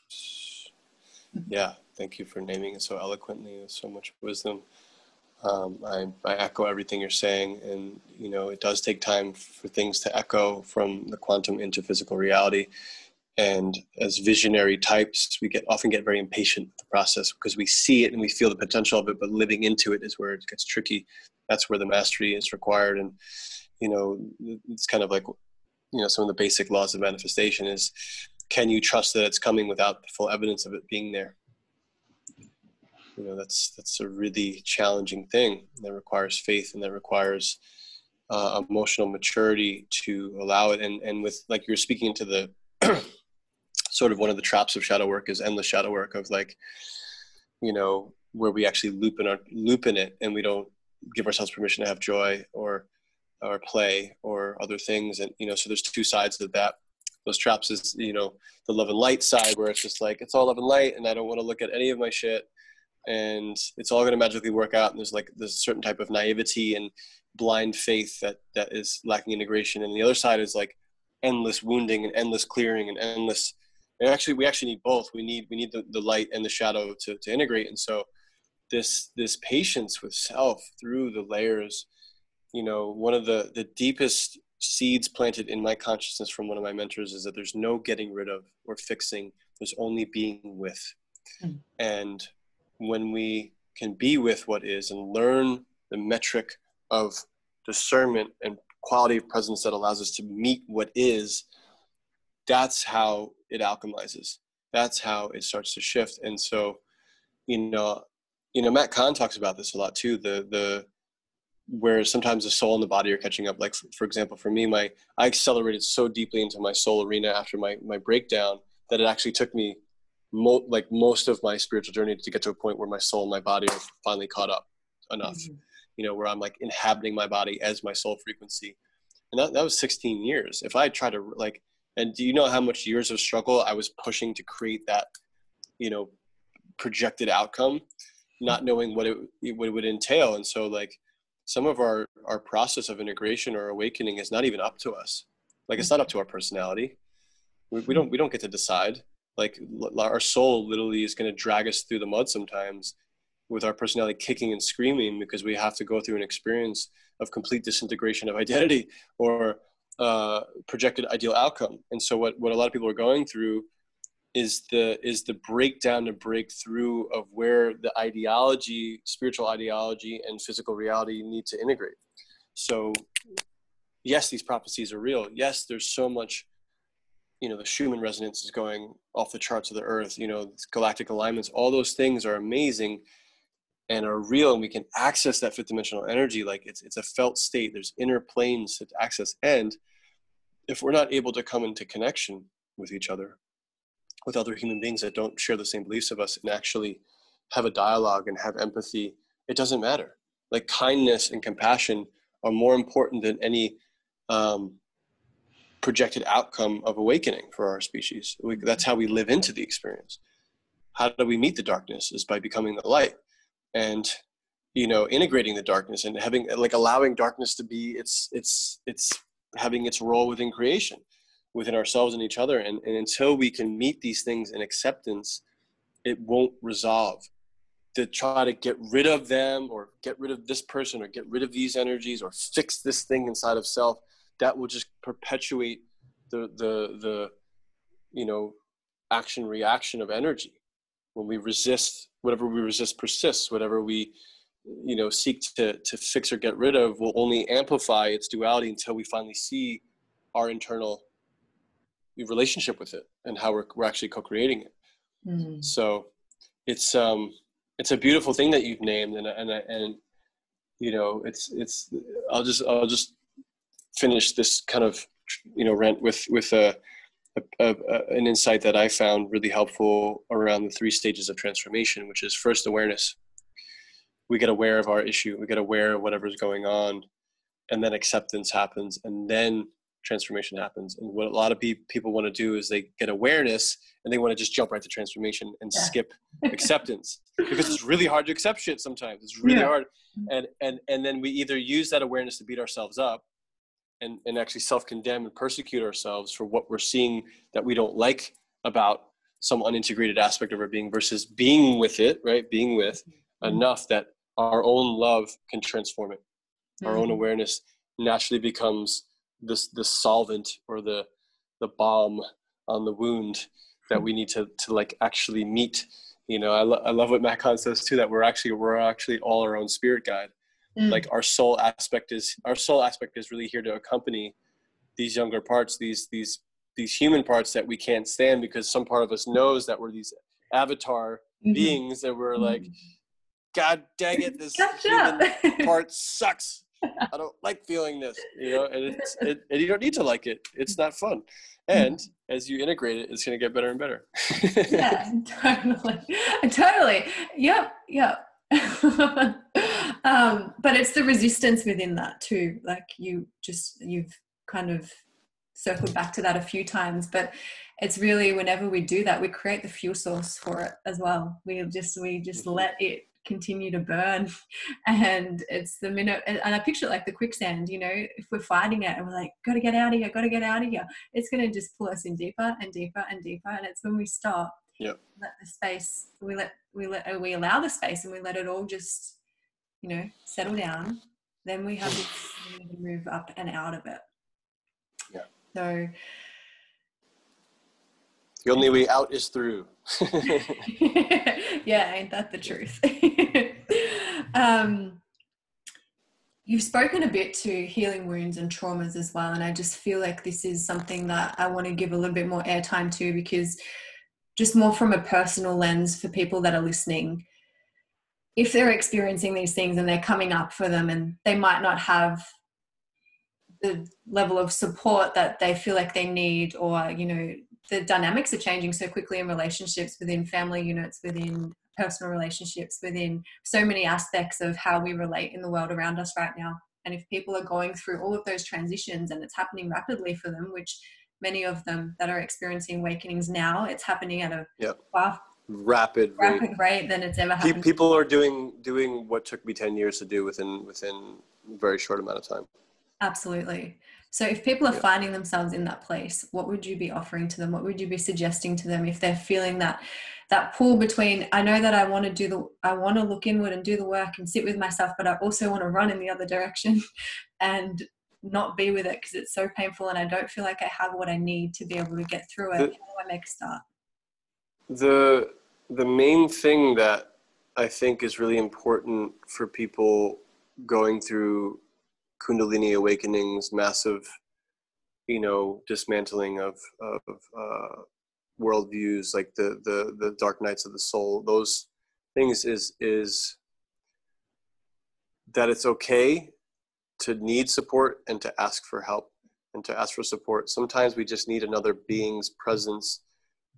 Yeah. Thank you for naming it so eloquently with so much wisdom. Um, I, I echo everything you're saying, and you know it does take time for things to echo from the quantum into physical reality. And as visionary types, we get often get very impatient with the process because we see it and we feel the potential of it, but living into it is where it gets tricky. That's where the mastery is required. And you know it's kind of like you know some of the basic laws of manifestation is: can you trust that it's coming without the full evidence of it being there? You know, that's, that's a really challenging thing that requires faith and that requires uh, emotional maturity to allow it. And, and with, like, you're speaking into the sort of one of the traps of shadow work is endless shadow work of like, you know, where we actually loop in our loop in it and we don't give ourselves permission to have joy or, or play or other things. And, you know, so there's two sides of that. Those traps is, you know, the love and light side where it's just like, it's all love and light and I don't want to look at any of my shit. And it's all going to magically work out. And there's like there's a certain type of naivety and blind faith that, that is lacking integration. And the other side is like endless wounding and endless clearing and endless. And actually, we actually need both. We need we need the, the light and the shadow to, to integrate. And so this this patience with self through the layers, you know, one of the, the deepest seeds planted in my consciousness from one of my mentors is that there's no getting rid of or fixing. There's only being with. Mm. And when we can be with what is and learn the metric of discernment and quality of presence that allows us to meet what is, that's how it alchemizes. That's how it starts to shift. And so, you know, you know, Matt Kahn talks about this a lot too, the, the, where sometimes the soul and the body are catching up. Like for, for example, for me, my, I accelerated so deeply into my soul arena after my, my breakdown that it actually took me Mo- like most of my spiritual journey to get to a point where my soul and my body are finally caught up enough, mm-hmm. you know, where I'm like inhabiting my body as my soul frequency. And that, that was sixteen years. If I try to like, and do you know how much years of struggle I was pushing to create that, you know, projected outcome, not knowing what it, what it would entail. And so like some of our, our process of integration or awakening is not even up to us. Like it's not up to our personality. We, we don't, we don't get to decide. Like our soul literally is going to drag us through the mud sometimes with our personality kicking and screaming because we have to go through an experience of complete disintegration of identity or uh, projected ideal outcome. And so what, what a lot of people are going through is the, is the breakdown and breakthrough of where the ideology, spiritual ideology and physical reality need to integrate. So yes, these prophecies are real. Yes, there's so much. You know, the Schumann resonance is going off the charts of the earth, you know, galactic alignments, all those things are amazing and are real. And we can access that fifth dimensional energy. Like it's, it's a felt state. There's inner planes to access. And if we're not able to come into connection with each other, with other human beings that don't share the same beliefs of us, and actually have a dialogue and have empathy, it doesn't matter. Like, kindness and compassion are more important than any um, projected outcome of awakening for our species. We, that's how we live into the experience. How do we meet the darkness is by becoming the light, and, you know, integrating the darkness and having, like, allowing darkness to be its, its, its having its role within creation, within ourselves and each other. And, and until we can meet these things in acceptance, it won't resolve. To try to get rid of them, or get rid of this person, or get rid of these energies, or fix this thing inside of self, that will just perpetuate the, the, the, you know, action reaction of energy. When we resist, whatever we resist persists. Whatever we, you know, seek to, to fix or get rid of will only amplify its duality until we finally see our internal relationship with it and how we're, we're actually co-creating it. Mm-hmm. So it's, um, it's a beautiful thing that you've named. And, and, and, you know, it's, it's, I'll just, I'll just finish this kind of, you know, rant with, with a, a, a, an insight that I found really helpful around the three stages of transformation, which is first awareness. We get aware of our issue. We get aware of whatever's going on, and then acceptance happens, and then transformation happens. And what a lot of pe- people want to do is they get awareness and they want to just jump right to transformation and yeah. skip acceptance, because it's really hard to accept shit sometimes. It's really yeah. hard. And, and, and then we either use that awareness to beat ourselves up and, and actually self-condemn and persecute ourselves for what we're seeing that we don't like about some unintegrated aspect of our being, versus being with it, right? Being with mm-hmm. enough that our own love can transform it. Our mm-hmm. own awareness naturally becomes this this solvent, or the the balm on the wound that we need to to like actually meet. You know, I, lo- I love what Matt Kahn says too, that we're actually we're actually all our own spirit guide. Mm. Like, our soul aspect is our soul aspect is really here to accompany these younger parts, these these these human parts that we can't stand, because some part of us knows that we're these avatar mm-hmm. beings that we're mm-hmm. like, God dang it, this human part sucks. I don't like feeling this, you know, and it's, it, and you don't need to like it. It's not fun. And as you integrate it, it's going to get better and better. Yeah, totally. Totally. Yep. Yep. um, but it's the resistance within that too. Like, you just, you've kind of circled back to that a few times, but it's really, whenever we do that, we create the fuel source for it as well. We just, we just mm-hmm. let it continue to burn, and it's the minute, and I picture it like the quicksand, you know, if we're fighting it and we're like, gotta get out of here, gotta get out of here, it's going to just pull us in deeper and deeper and deeper. And it's when we stop, yep. let the space, we let, we let, we allow the space, and we let it all just, you know, settle down, then we have to move up and out of it. Yeah. So the only way out is through. Yeah, ain't that the truth? um, you've spoken a bit to healing wounds and traumas as well, and I just feel like this is something that I want to give a little bit more airtime to, because just more from a personal lens for people that are listening, if they're experiencing these things and they're coming up for them, and they might not have the level of support that they feel like they need, or, you know, the dynamics are changing so quickly in relationships, within family units, within personal relationships, within so many aspects of how we relate in the world around us right now. And if people are going through all of those transitions, and it's happening rapidly for them, which many of them that are experiencing awakenings now, it's happening at a yep. far, rapid, rapid rate. rate than it's ever happened. People are doing doing what took me ten years to do within, within a very short amount of time. Absolutely. So if people are yeah. finding themselves in that place, what would you be offering to them? What would you be suggesting to them if they're feeling that, that pull between, I know that I want to do the, I want to look inward and do the work and sit with myself, but I also want to run in the other direction and not be with it because it's so painful and I don't feel like I have what I need to be able to get through it. The, How do I make a start? The, the main thing that I think is really important for people going through Kundalini awakenings, massive, you know, dismantling of of uh, worldviews, like the the the dark nights of the soul. Those things is is that it's okay to need support and to ask for help, and to ask for support. Sometimes we just need another being's presence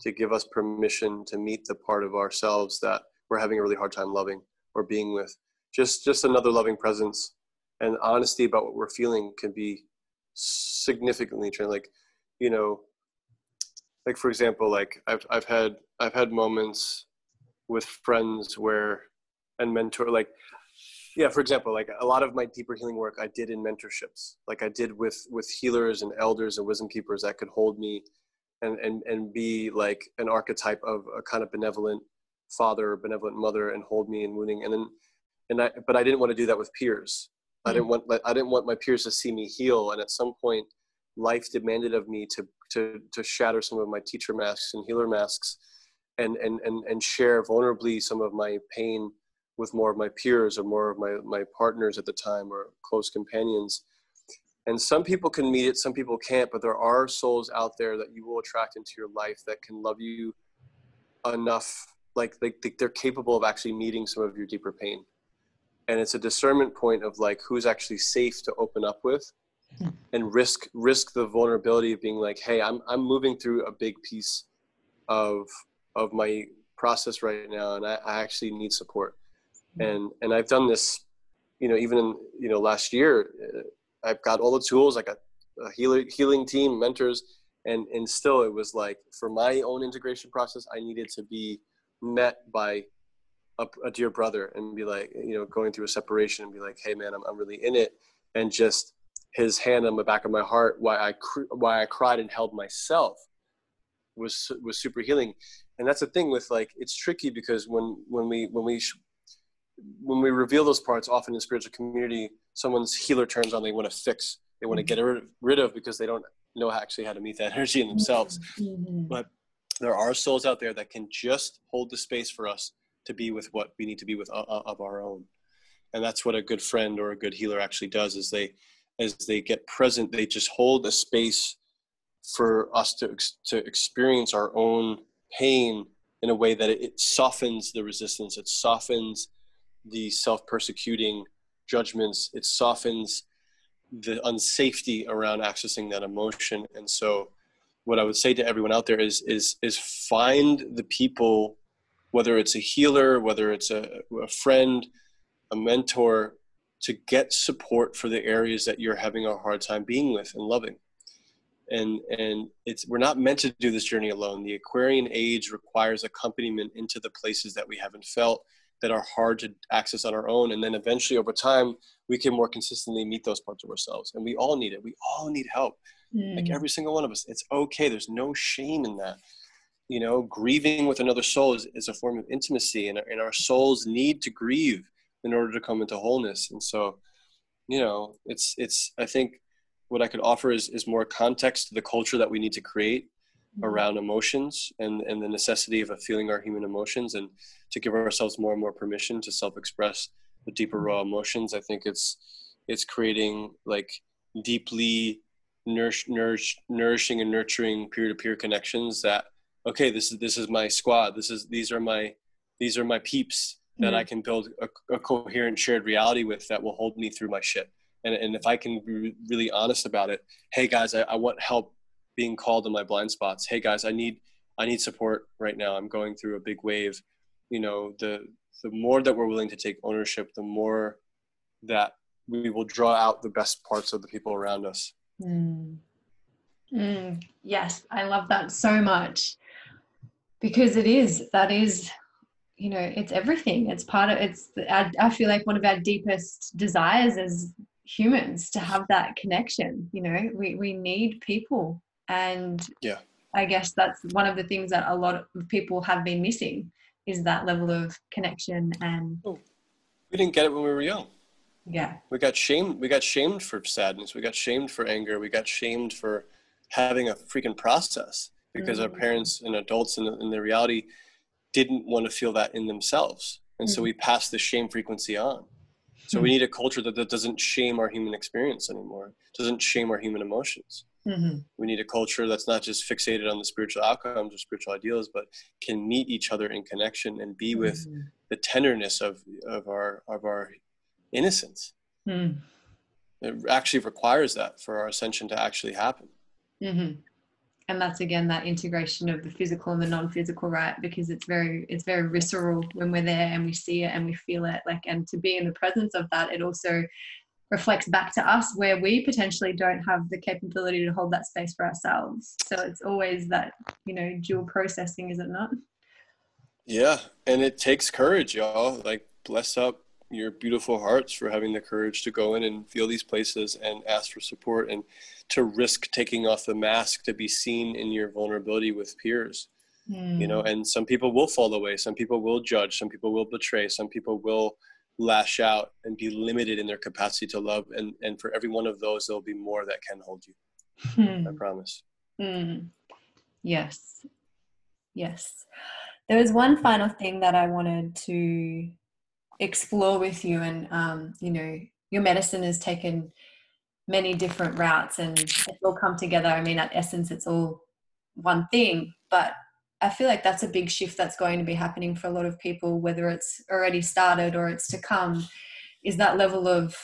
to give us permission to meet the part of ourselves that we're having a really hard time loving or being with. Just, just another loving presence, and honesty about what we're feeling can be significantly changed. Like, you know, like for example, like I've, I've had, I've had moments with friends where, and mentor, like, yeah, for example, like a lot of my deeper healing work I did in mentorships, like I did with, with healers and elders and wisdom keepers that could hold me and, and, and be like an archetype of a kind of benevolent father or benevolent mother and hold me in wounding. And then, and I, but I didn't want to do that with peers. Mm-hmm. I didn't want, like, I didn't want my peers to see me heal. And at some point life demanded of me to, to, to shatter some of my teacher masks and healer masks and, and, and, and share vulnerably some of my pain with more of my peers or more of my, my partners at the time or close companions. And some people can meet it, some people can't, but there are souls out there that you will attract into your life that can love you enough. Like they, they're capable of actually meeting some of your deeper pain. And it's a discernment point of like, who's actually safe to open up with and risk, risk the vulnerability of being like, hey, I'm, I'm moving through a big piece of, of my process right now. And I, I actually need support. And, and I've done this, you know, even, in, you know, last year, I've got all the tools, I got a healer, healing team, mentors, and, and still it was like, for my own integration process, I needed to be met by a, a dear brother and be like, you know, going through a separation and be like, hey man, I'm, I'm really in it. And just his hand on the back of my heart, why I, cr why I cried and held myself was, was super healing. And that's the thing with like, it's tricky because when, when we, when we, sh when we reveal those parts, often in spiritual community, someone's healer turns on, they want to fix, they want to get rid of because they don't know actually how to meet that energy in themselves. Mm-hmm. But there are souls out there that can just hold the space for us to be with what we need to be with uh, of our own. And that's what a good friend or a good healer actually does is they, as they get present, they just hold a space for us to, to experience our own pain in a way that it, it softens the resistance. It softens the self-persecuting judgments, it softens the unsafety around accessing that emotion. And so what I would say to everyone out there is, is, is find the people, whether it's a healer, whether it's a, a friend, a mentor, to get support for the areas that you're having a hard time being with and loving. And, and it's, we're not meant to do this journey alone. The Aquarian age requires accompaniment into the places that we haven't felt, that are hard to access on our own. And then eventually over time, we can more consistently meet those parts of ourselves. And we all need it. We all need help. Mm. Like every single one of us, it's okay. There's no shame in that. You know, grieving with another soul is, is a form of intimacy, and, and our souls need to grieve in order to come into wholeness. And so, you know, it's, it's, I think what I could offer is, is more context to the culture that we need to create around emotions and, and the necessity of feeling our human emotions, and to give ourselves more and more permission to self-express the deeper raw emotions. I think it's, it's creating like deeply nourish, nourish, nourishing and nurturing peer-to-peer connections that, okay, this is, this is my squad. This is, these are my, these are my peeps that mm-hmm. I can build a, a coherent shared reality with that will hold me through my shit. And, and if I can be really honest about it, hey guys, I, I want help being called on my blind spots. Hey guys, I need, I need support right now. I'm going through a big wave. You know, the, the more that we're willing to take ownership, the more that we will draw out the best parts of the people around us. Mm. Mm. Yes. I love that so much, because it is, that is, you know, it's everything. It's part of, it's, I, I feel like one of our deepest desires as humans to have that connection. You know, we, we need people. And yeah, I guess that's one of the things that a lot of people have been missing, is that level of connection. And oh, we didn't get it when we were young. Yeah. We got shamed. We got shamed for sadness. We got shamed for anger. We got shamed for having a freaking process because mm. our parents and adults in, in their reality didn't want to feel that in themselves. And mm. so we passed the shame frequency on. So mm. we need a culture that, that doesn't shame our human experience anymore. Doesn't shame our human emotions. Mm-hmm. We need a culture that's not just fixated on the spiritual outcomes or spiritual ideals, but can meet each other in connection and be with mm-hmm. the tenderness of, of our, of our innocence. Mm. It actually requires that for our ascension to actually happen. Mm-hmm. And that's, again, that integration of the physical and the non-physical, right? Because it's very, it's very visceral when we're there and we see it and we feel it. Like, and to be in the presence of that, it also reflects back to us where we potentially don't have the capability to hold that space for ourselves. So it's always that, you know, dual processing, is it not? Yeah. And it takes courage, y'all. Like, bless up your beautiful hearts for having the courage to go in and feel these places and ask for support, and to risk taking off the mask to be seen in your vulnerability with peers. Mm. You know, and some people will fall away. Some people will judge. Some people will betray. Some people will lash out and be limited in their capacity to love. And, and for every one of those, there'll be more that can hold you. Mm. I promise. Mm. Yes. Yes. There was one final thing that I wanted to explore with you, and um you know, your medicine has taken many different routes and it's all come together. I mean, at essence, it's all one thing, but I feel like that's a big shift that's going to be happening for a lot of people, whether it's already started or it's to come, is that level of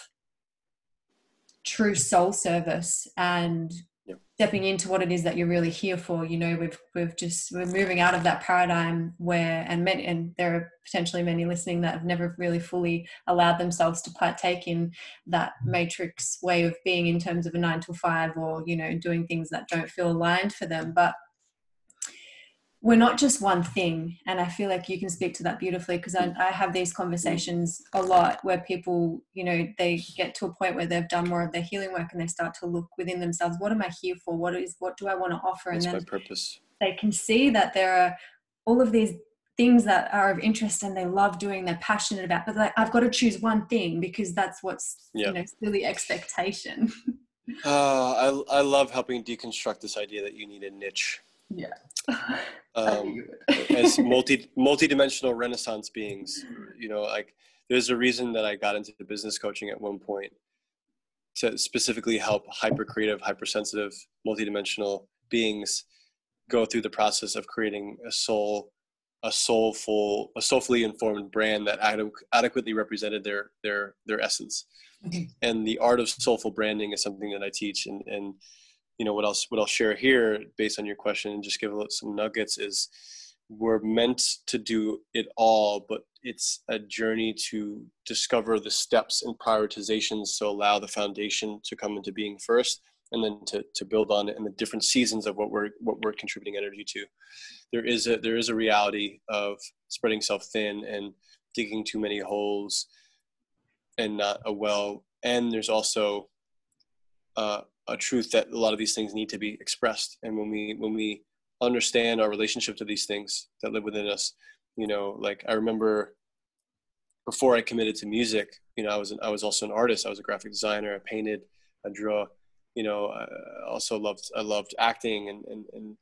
true soul service and yeah. stepping into what it is that you're really here for. You know, we've we've just we're moving out of that paradigm where, and many, and there are potentially many listening that have never really fully allowed themselves to partake in that matrix way of being in terms of a nine to five, or, you know, doing things that don't feel aligned for them. But we're not just one thing, and I feel like you can speak to that beautifully, because I, I have these conversations a lot where people, you know, they get to a point where they've done more of their healing work and they start to look within themselves. What am I here for? What is, what do I want to offer? What's my purpose? They can see that there are all of these things that are of interest and they love doing, they're passionate about, but like, I've got to choose one thing because that's what's, yep. you know, silly expectation. uh, I, I love helping deconstruct this idea that you need a niche. Yeah. um, as multi multi-dimensional Renaissance beings, you know, like there's a reason that I got into the business coaching at one point, to specifically help hyper creative, hypersensitive, multi-dimensional beings go through the process of creating a soul, a soulful, a soulfully informed brand that ad adequately represented their their their essence. Mm-hmm. And the art of soulful branding is something that I teach, and and. You know, what else, what I'll share here based on your question and just give a little, some nuggets, is we're meant to do it all, but it's a journey to discover the steps and prioritizations to allow the foundation to come into being first, and then to, to build on it in the different seasons of what we're, what we're contributing energy to. There is a, there is a reality of spreading self thin and digging too many holes and not a well. And there's also, uh, a truth that a lot of these things need to be expressed. And when we, when we understand our relationship to these things that live within us, you know, like I remember before I committed to music, you know, I was, an, I was also an artist. I was a graphic designer. I painted, I drew, you know, I also loved, I loved acting and, and, and,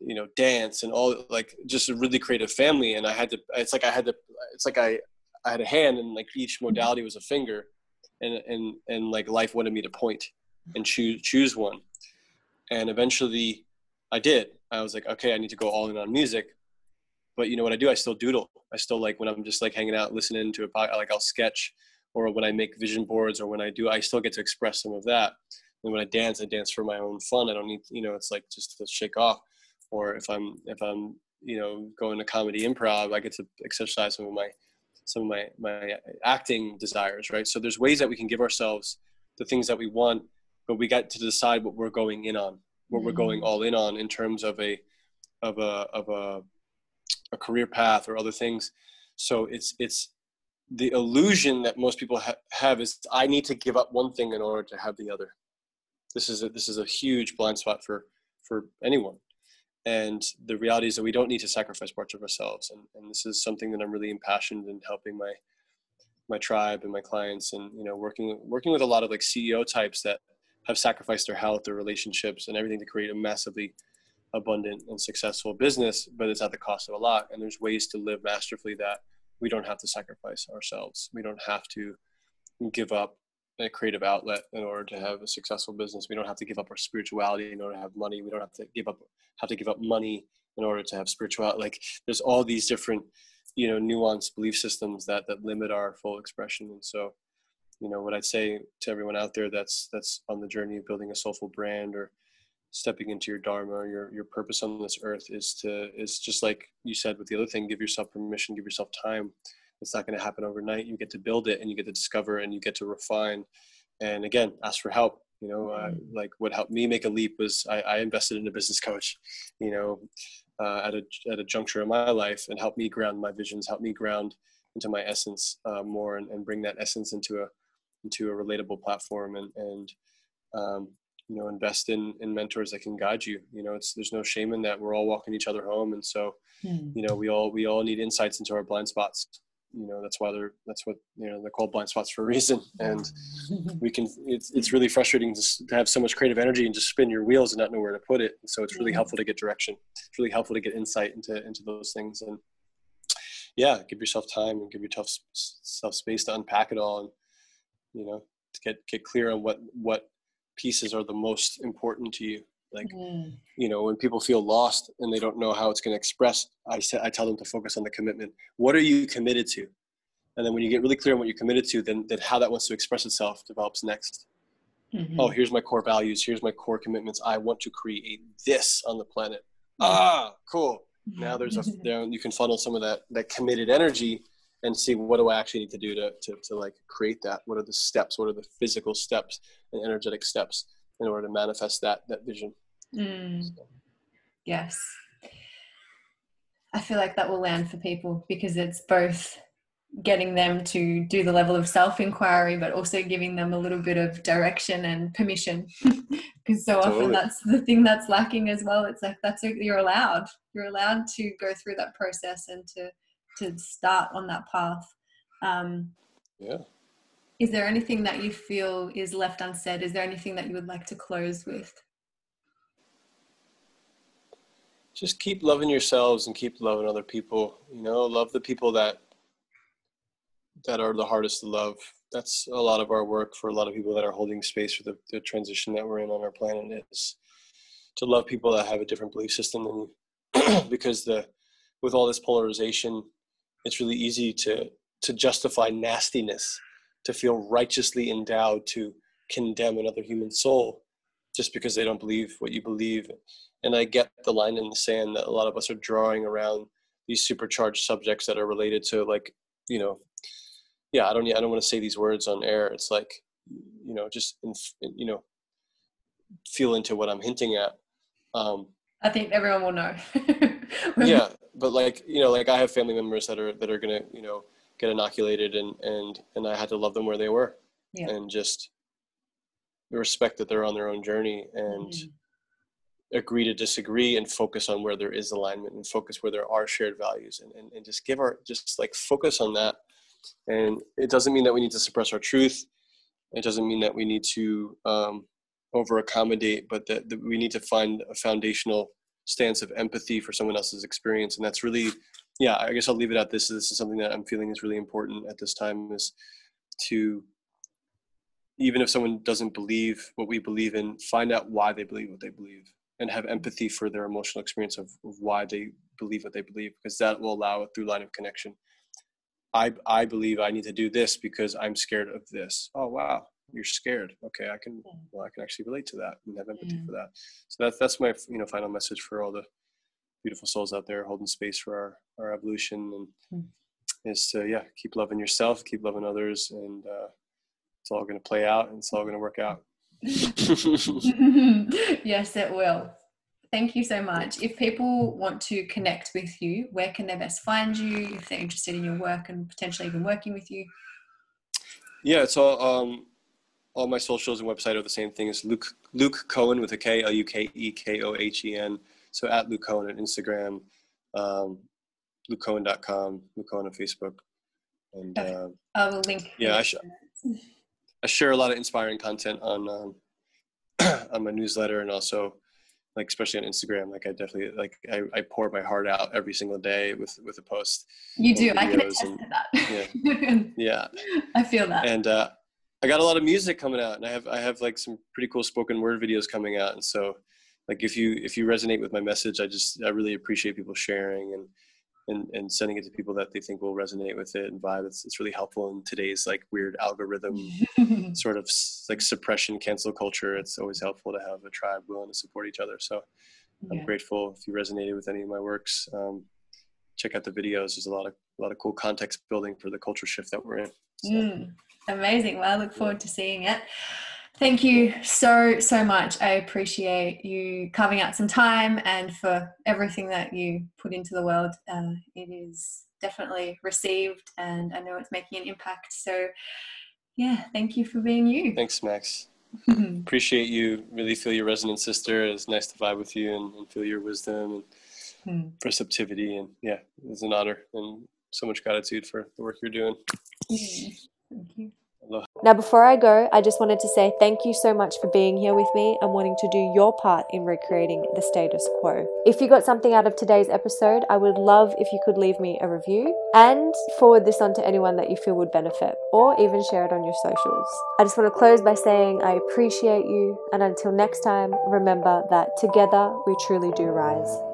you know, dance and all, like just a really creative family. And I had to, it's like, I had to, it's like I, I had a hand, and like each modality was a finger, and, and, and like life wanted me to point and choose choose one. And eventually I did. I was like, okay, I need to go all in on music. But you know what I do? I still doodle. I still, like when I'm just like hanging out, listening to a podcast, like I'll sketch, or when I make vision boards, or when I do, I still get to express some of that. And when I dance, I dance for my own fun. I don't need, you know, it's like just to shake off. Or if I'm, if I'm, you know, going to comedy improv, I get to exercise some of my, some of my, my acting desires, right? So there's ways that we can give ourselves the things that we want, but we got to decide what we're going in on, what we're going all in on in terms of a, of a, of a, a career path or other things. So it's, it's the illusion that most people ha have is I need to give up one thing in order to have the other. This is a, this is a huge blind spot for, for anyone. And the reality is that we don't need to sacrifice parts of ourselves. And, and this is something that I'm really impassioned in helping my, my tribe and my clients, and, you know, working, working with a lot of like C E O types that have sacrificed their health, their relationships, and everything to create a massively abundant and successful business, but it's at the cost of a lot. And there's ways to live masterfully that we don't have to sacrifice ourselves. We don't have to give up a creative outlet in order to have a successful business. We don't have to give up our spirituality in order to have money. We don't have to give up, have to give up money in order to have spirituality. Like there's all these different, you know, nuanced belief systems that, that limit our full expression. And so you know, what I'd say to everyone out there that's that's on the journey of building a soulful brand or stepping into your dharma or your, your purpose on this earth is to, is just like you said with the other thing, give yourself permission, give yourself time. It's not going to happen overnight. You get to build it and you get to discover and you get to refine. And again, ask for help. You know, uh, like what helped me make a leap was I, I invested in a business coach, you know, uh, at a, at a juncture in my life, and helped me ground my visions, helped me ground into my essence uh, more and, and bring that essence into a, into a relatable platform, and, and, um, you know, invest in, in mentors that can guide you. You know, it's, there's no shame in that. We're all walking each other home. And so, mm. you know, we all, we all need insights into our blind spots. You know, that's why they're, that's what, you know, they're called blind spots for a reason. And we can, it's, it's really frustrating to, to have so much creative energy and just spin your wheels and not know where to put it. And so it's really helpful to get direction. It's really helpful to get insight into, into those things. And yeah, give yourself time and give yourself space to unpack it all. And, you know, to get, get clear on what, what, pieces are the most important to you. Like, mm. you know, when people feel lost and they don't know how it's going to express, I say, I tell them to focus on the commitment. What are you committed to? And then when you get really clear on what you're committed to, then that how that wants to express itself develops next. Mm-hmm. Oh, here's my core values. Here's my core commitments. I want to create this on the planet. Mm. Ah, cool. Now there's a, there, you can funnel some of that, that committed energy and see, what do I actually need to do to, to, to like create that? What are the steps? What are the physical steps and energetic steps in order to manifest that, that vision? Mm. So. Yes. I feel like that will land for people, because it's both getting them to do the level of self-inquiry, but also giving them a little bit of direction and permission. Because so totally. Often that's the thing that's lacking as well. It's like, that's, you're allowed, you're allowed to go through that process and to, to start on that path. Um, yeah. Is there anything that you feel is left unsaid? Is there anything that you would like to close with? Just keep loving yourselves and keep loving other people. You know, love the people that, that are the hardest to love. That's a lot of our work for a lot of people that are holding space for the, the transition that we're in on our planet, is to love people that have a different belief system than you. Because the, with all this polarization, it's really easy to, to justify nastiness, to feel righteously endowed to condemn another human soul just because they don't believe what you believe. And I get the line in the sand that a lot of us are drawing around these supercharged subjects that are related to, like, you know, yeah, I don't, I don't want to say these words on air. It's like, you know, just, you know, feel into what I'm hinting at. Um, I think everyone will know. Yeah. But like, you know, like I have family members that are, that are going to, you know, get inoculated, and, and, and I had to love them where they were. Yeah. And just respect that they're on their own journey, and mm-hmm. agree to disagree and focus on where there is alignment and focus where there are shared values, and, and, and just give our, just like focus on that. And it doesn't mean that we need to suppress our truth. It doesn't mean that we need to um, over accommodate, but that, that we need to find a foundational stance of empathy for someone else's experience. And that's really, yeah, I guess I'll leave it at this. This is something that I'm feeling is really important at this time, is to, even if someone doesn't believe what we believe in, find out why they believe what they believe, and have empathy for their emotional experience of, of why they believe what they believe, because that will allow a through line of connection. I, I believe I need to do this because I'm scared of this. Oh, wow. You're scared. Okay. I can, well, I can actually relate to that and have empathy mm. for that. So that's, that's my, you know, final message for all the beautiful souls out there holding space for our, our evolution, and mm. is to, yeah, keep loving yourself, keep loving others. And, uh, it's all going to play out, and it's all going to work out. Yes, it will. Thank you so much. If people want to connect with you, where can they best find you if they're interested in your work and potentially even working with you? Yeah. So, um, all my socials and website are the same thing. It's Luke, Luke Kohen with a K, L U K E K O H E N. So at Luke Kohen on Instagram, um, luke kohen dot com, Luke Kohen on Facebook. And uh, I will link. Yeah, I, sh- I share a lot of inspiring content on um, on my newsletter, and also, like, especially on Instagram. Like I definitely, like I, I pour my heart out every single day with, with a post. You do. I can attest and, to that. Yeah. Yeah. I feel that. And, uh, I got a lot of music coming out, and I have, I have like some pretty cool spoken word videos coming out. And so like, if you, if you resonate with my message, I just, I really appreciate people sharing and, and, and sending it to people that they think will resonate with it and vibe. It's, it's really helpful in today's like weird algorithm sort of like suppression, cancel culture. It's always helpful to have a tribe willing to support each other. So I'm yeah. grateful if you resonated with any of my works. Um, check out the videos. There's a lot of, a lot of cool context building for the culture shift that we're in. So. Mm, amazing. Well, I look forward to seeing it. Thank you so, so much. I appreciate you carving out some time and for everything that you put into the world. Uh, it is definitely received and I know it's making an impact. So yeah, thank you for being you. Thanks, Max. Appreciate you. Really feel your resonance, sister. It's nice to vibe with you and, and feel your wisdom and mm. receptivity. And yeah, it's an honor and so much gratitude for the work you're doing. Thank you. Now, before I go, I just wanted to say thank you so much for being here with me and wanting to do your part in recreating the status quo. If you got something out of today's episode, I would love if you could leave me a review and forward this on to anyone that you feel would benefit, or even share it on your socials. I just want to close by saying I appreciate you, and until next time, remember that together we truly do rise.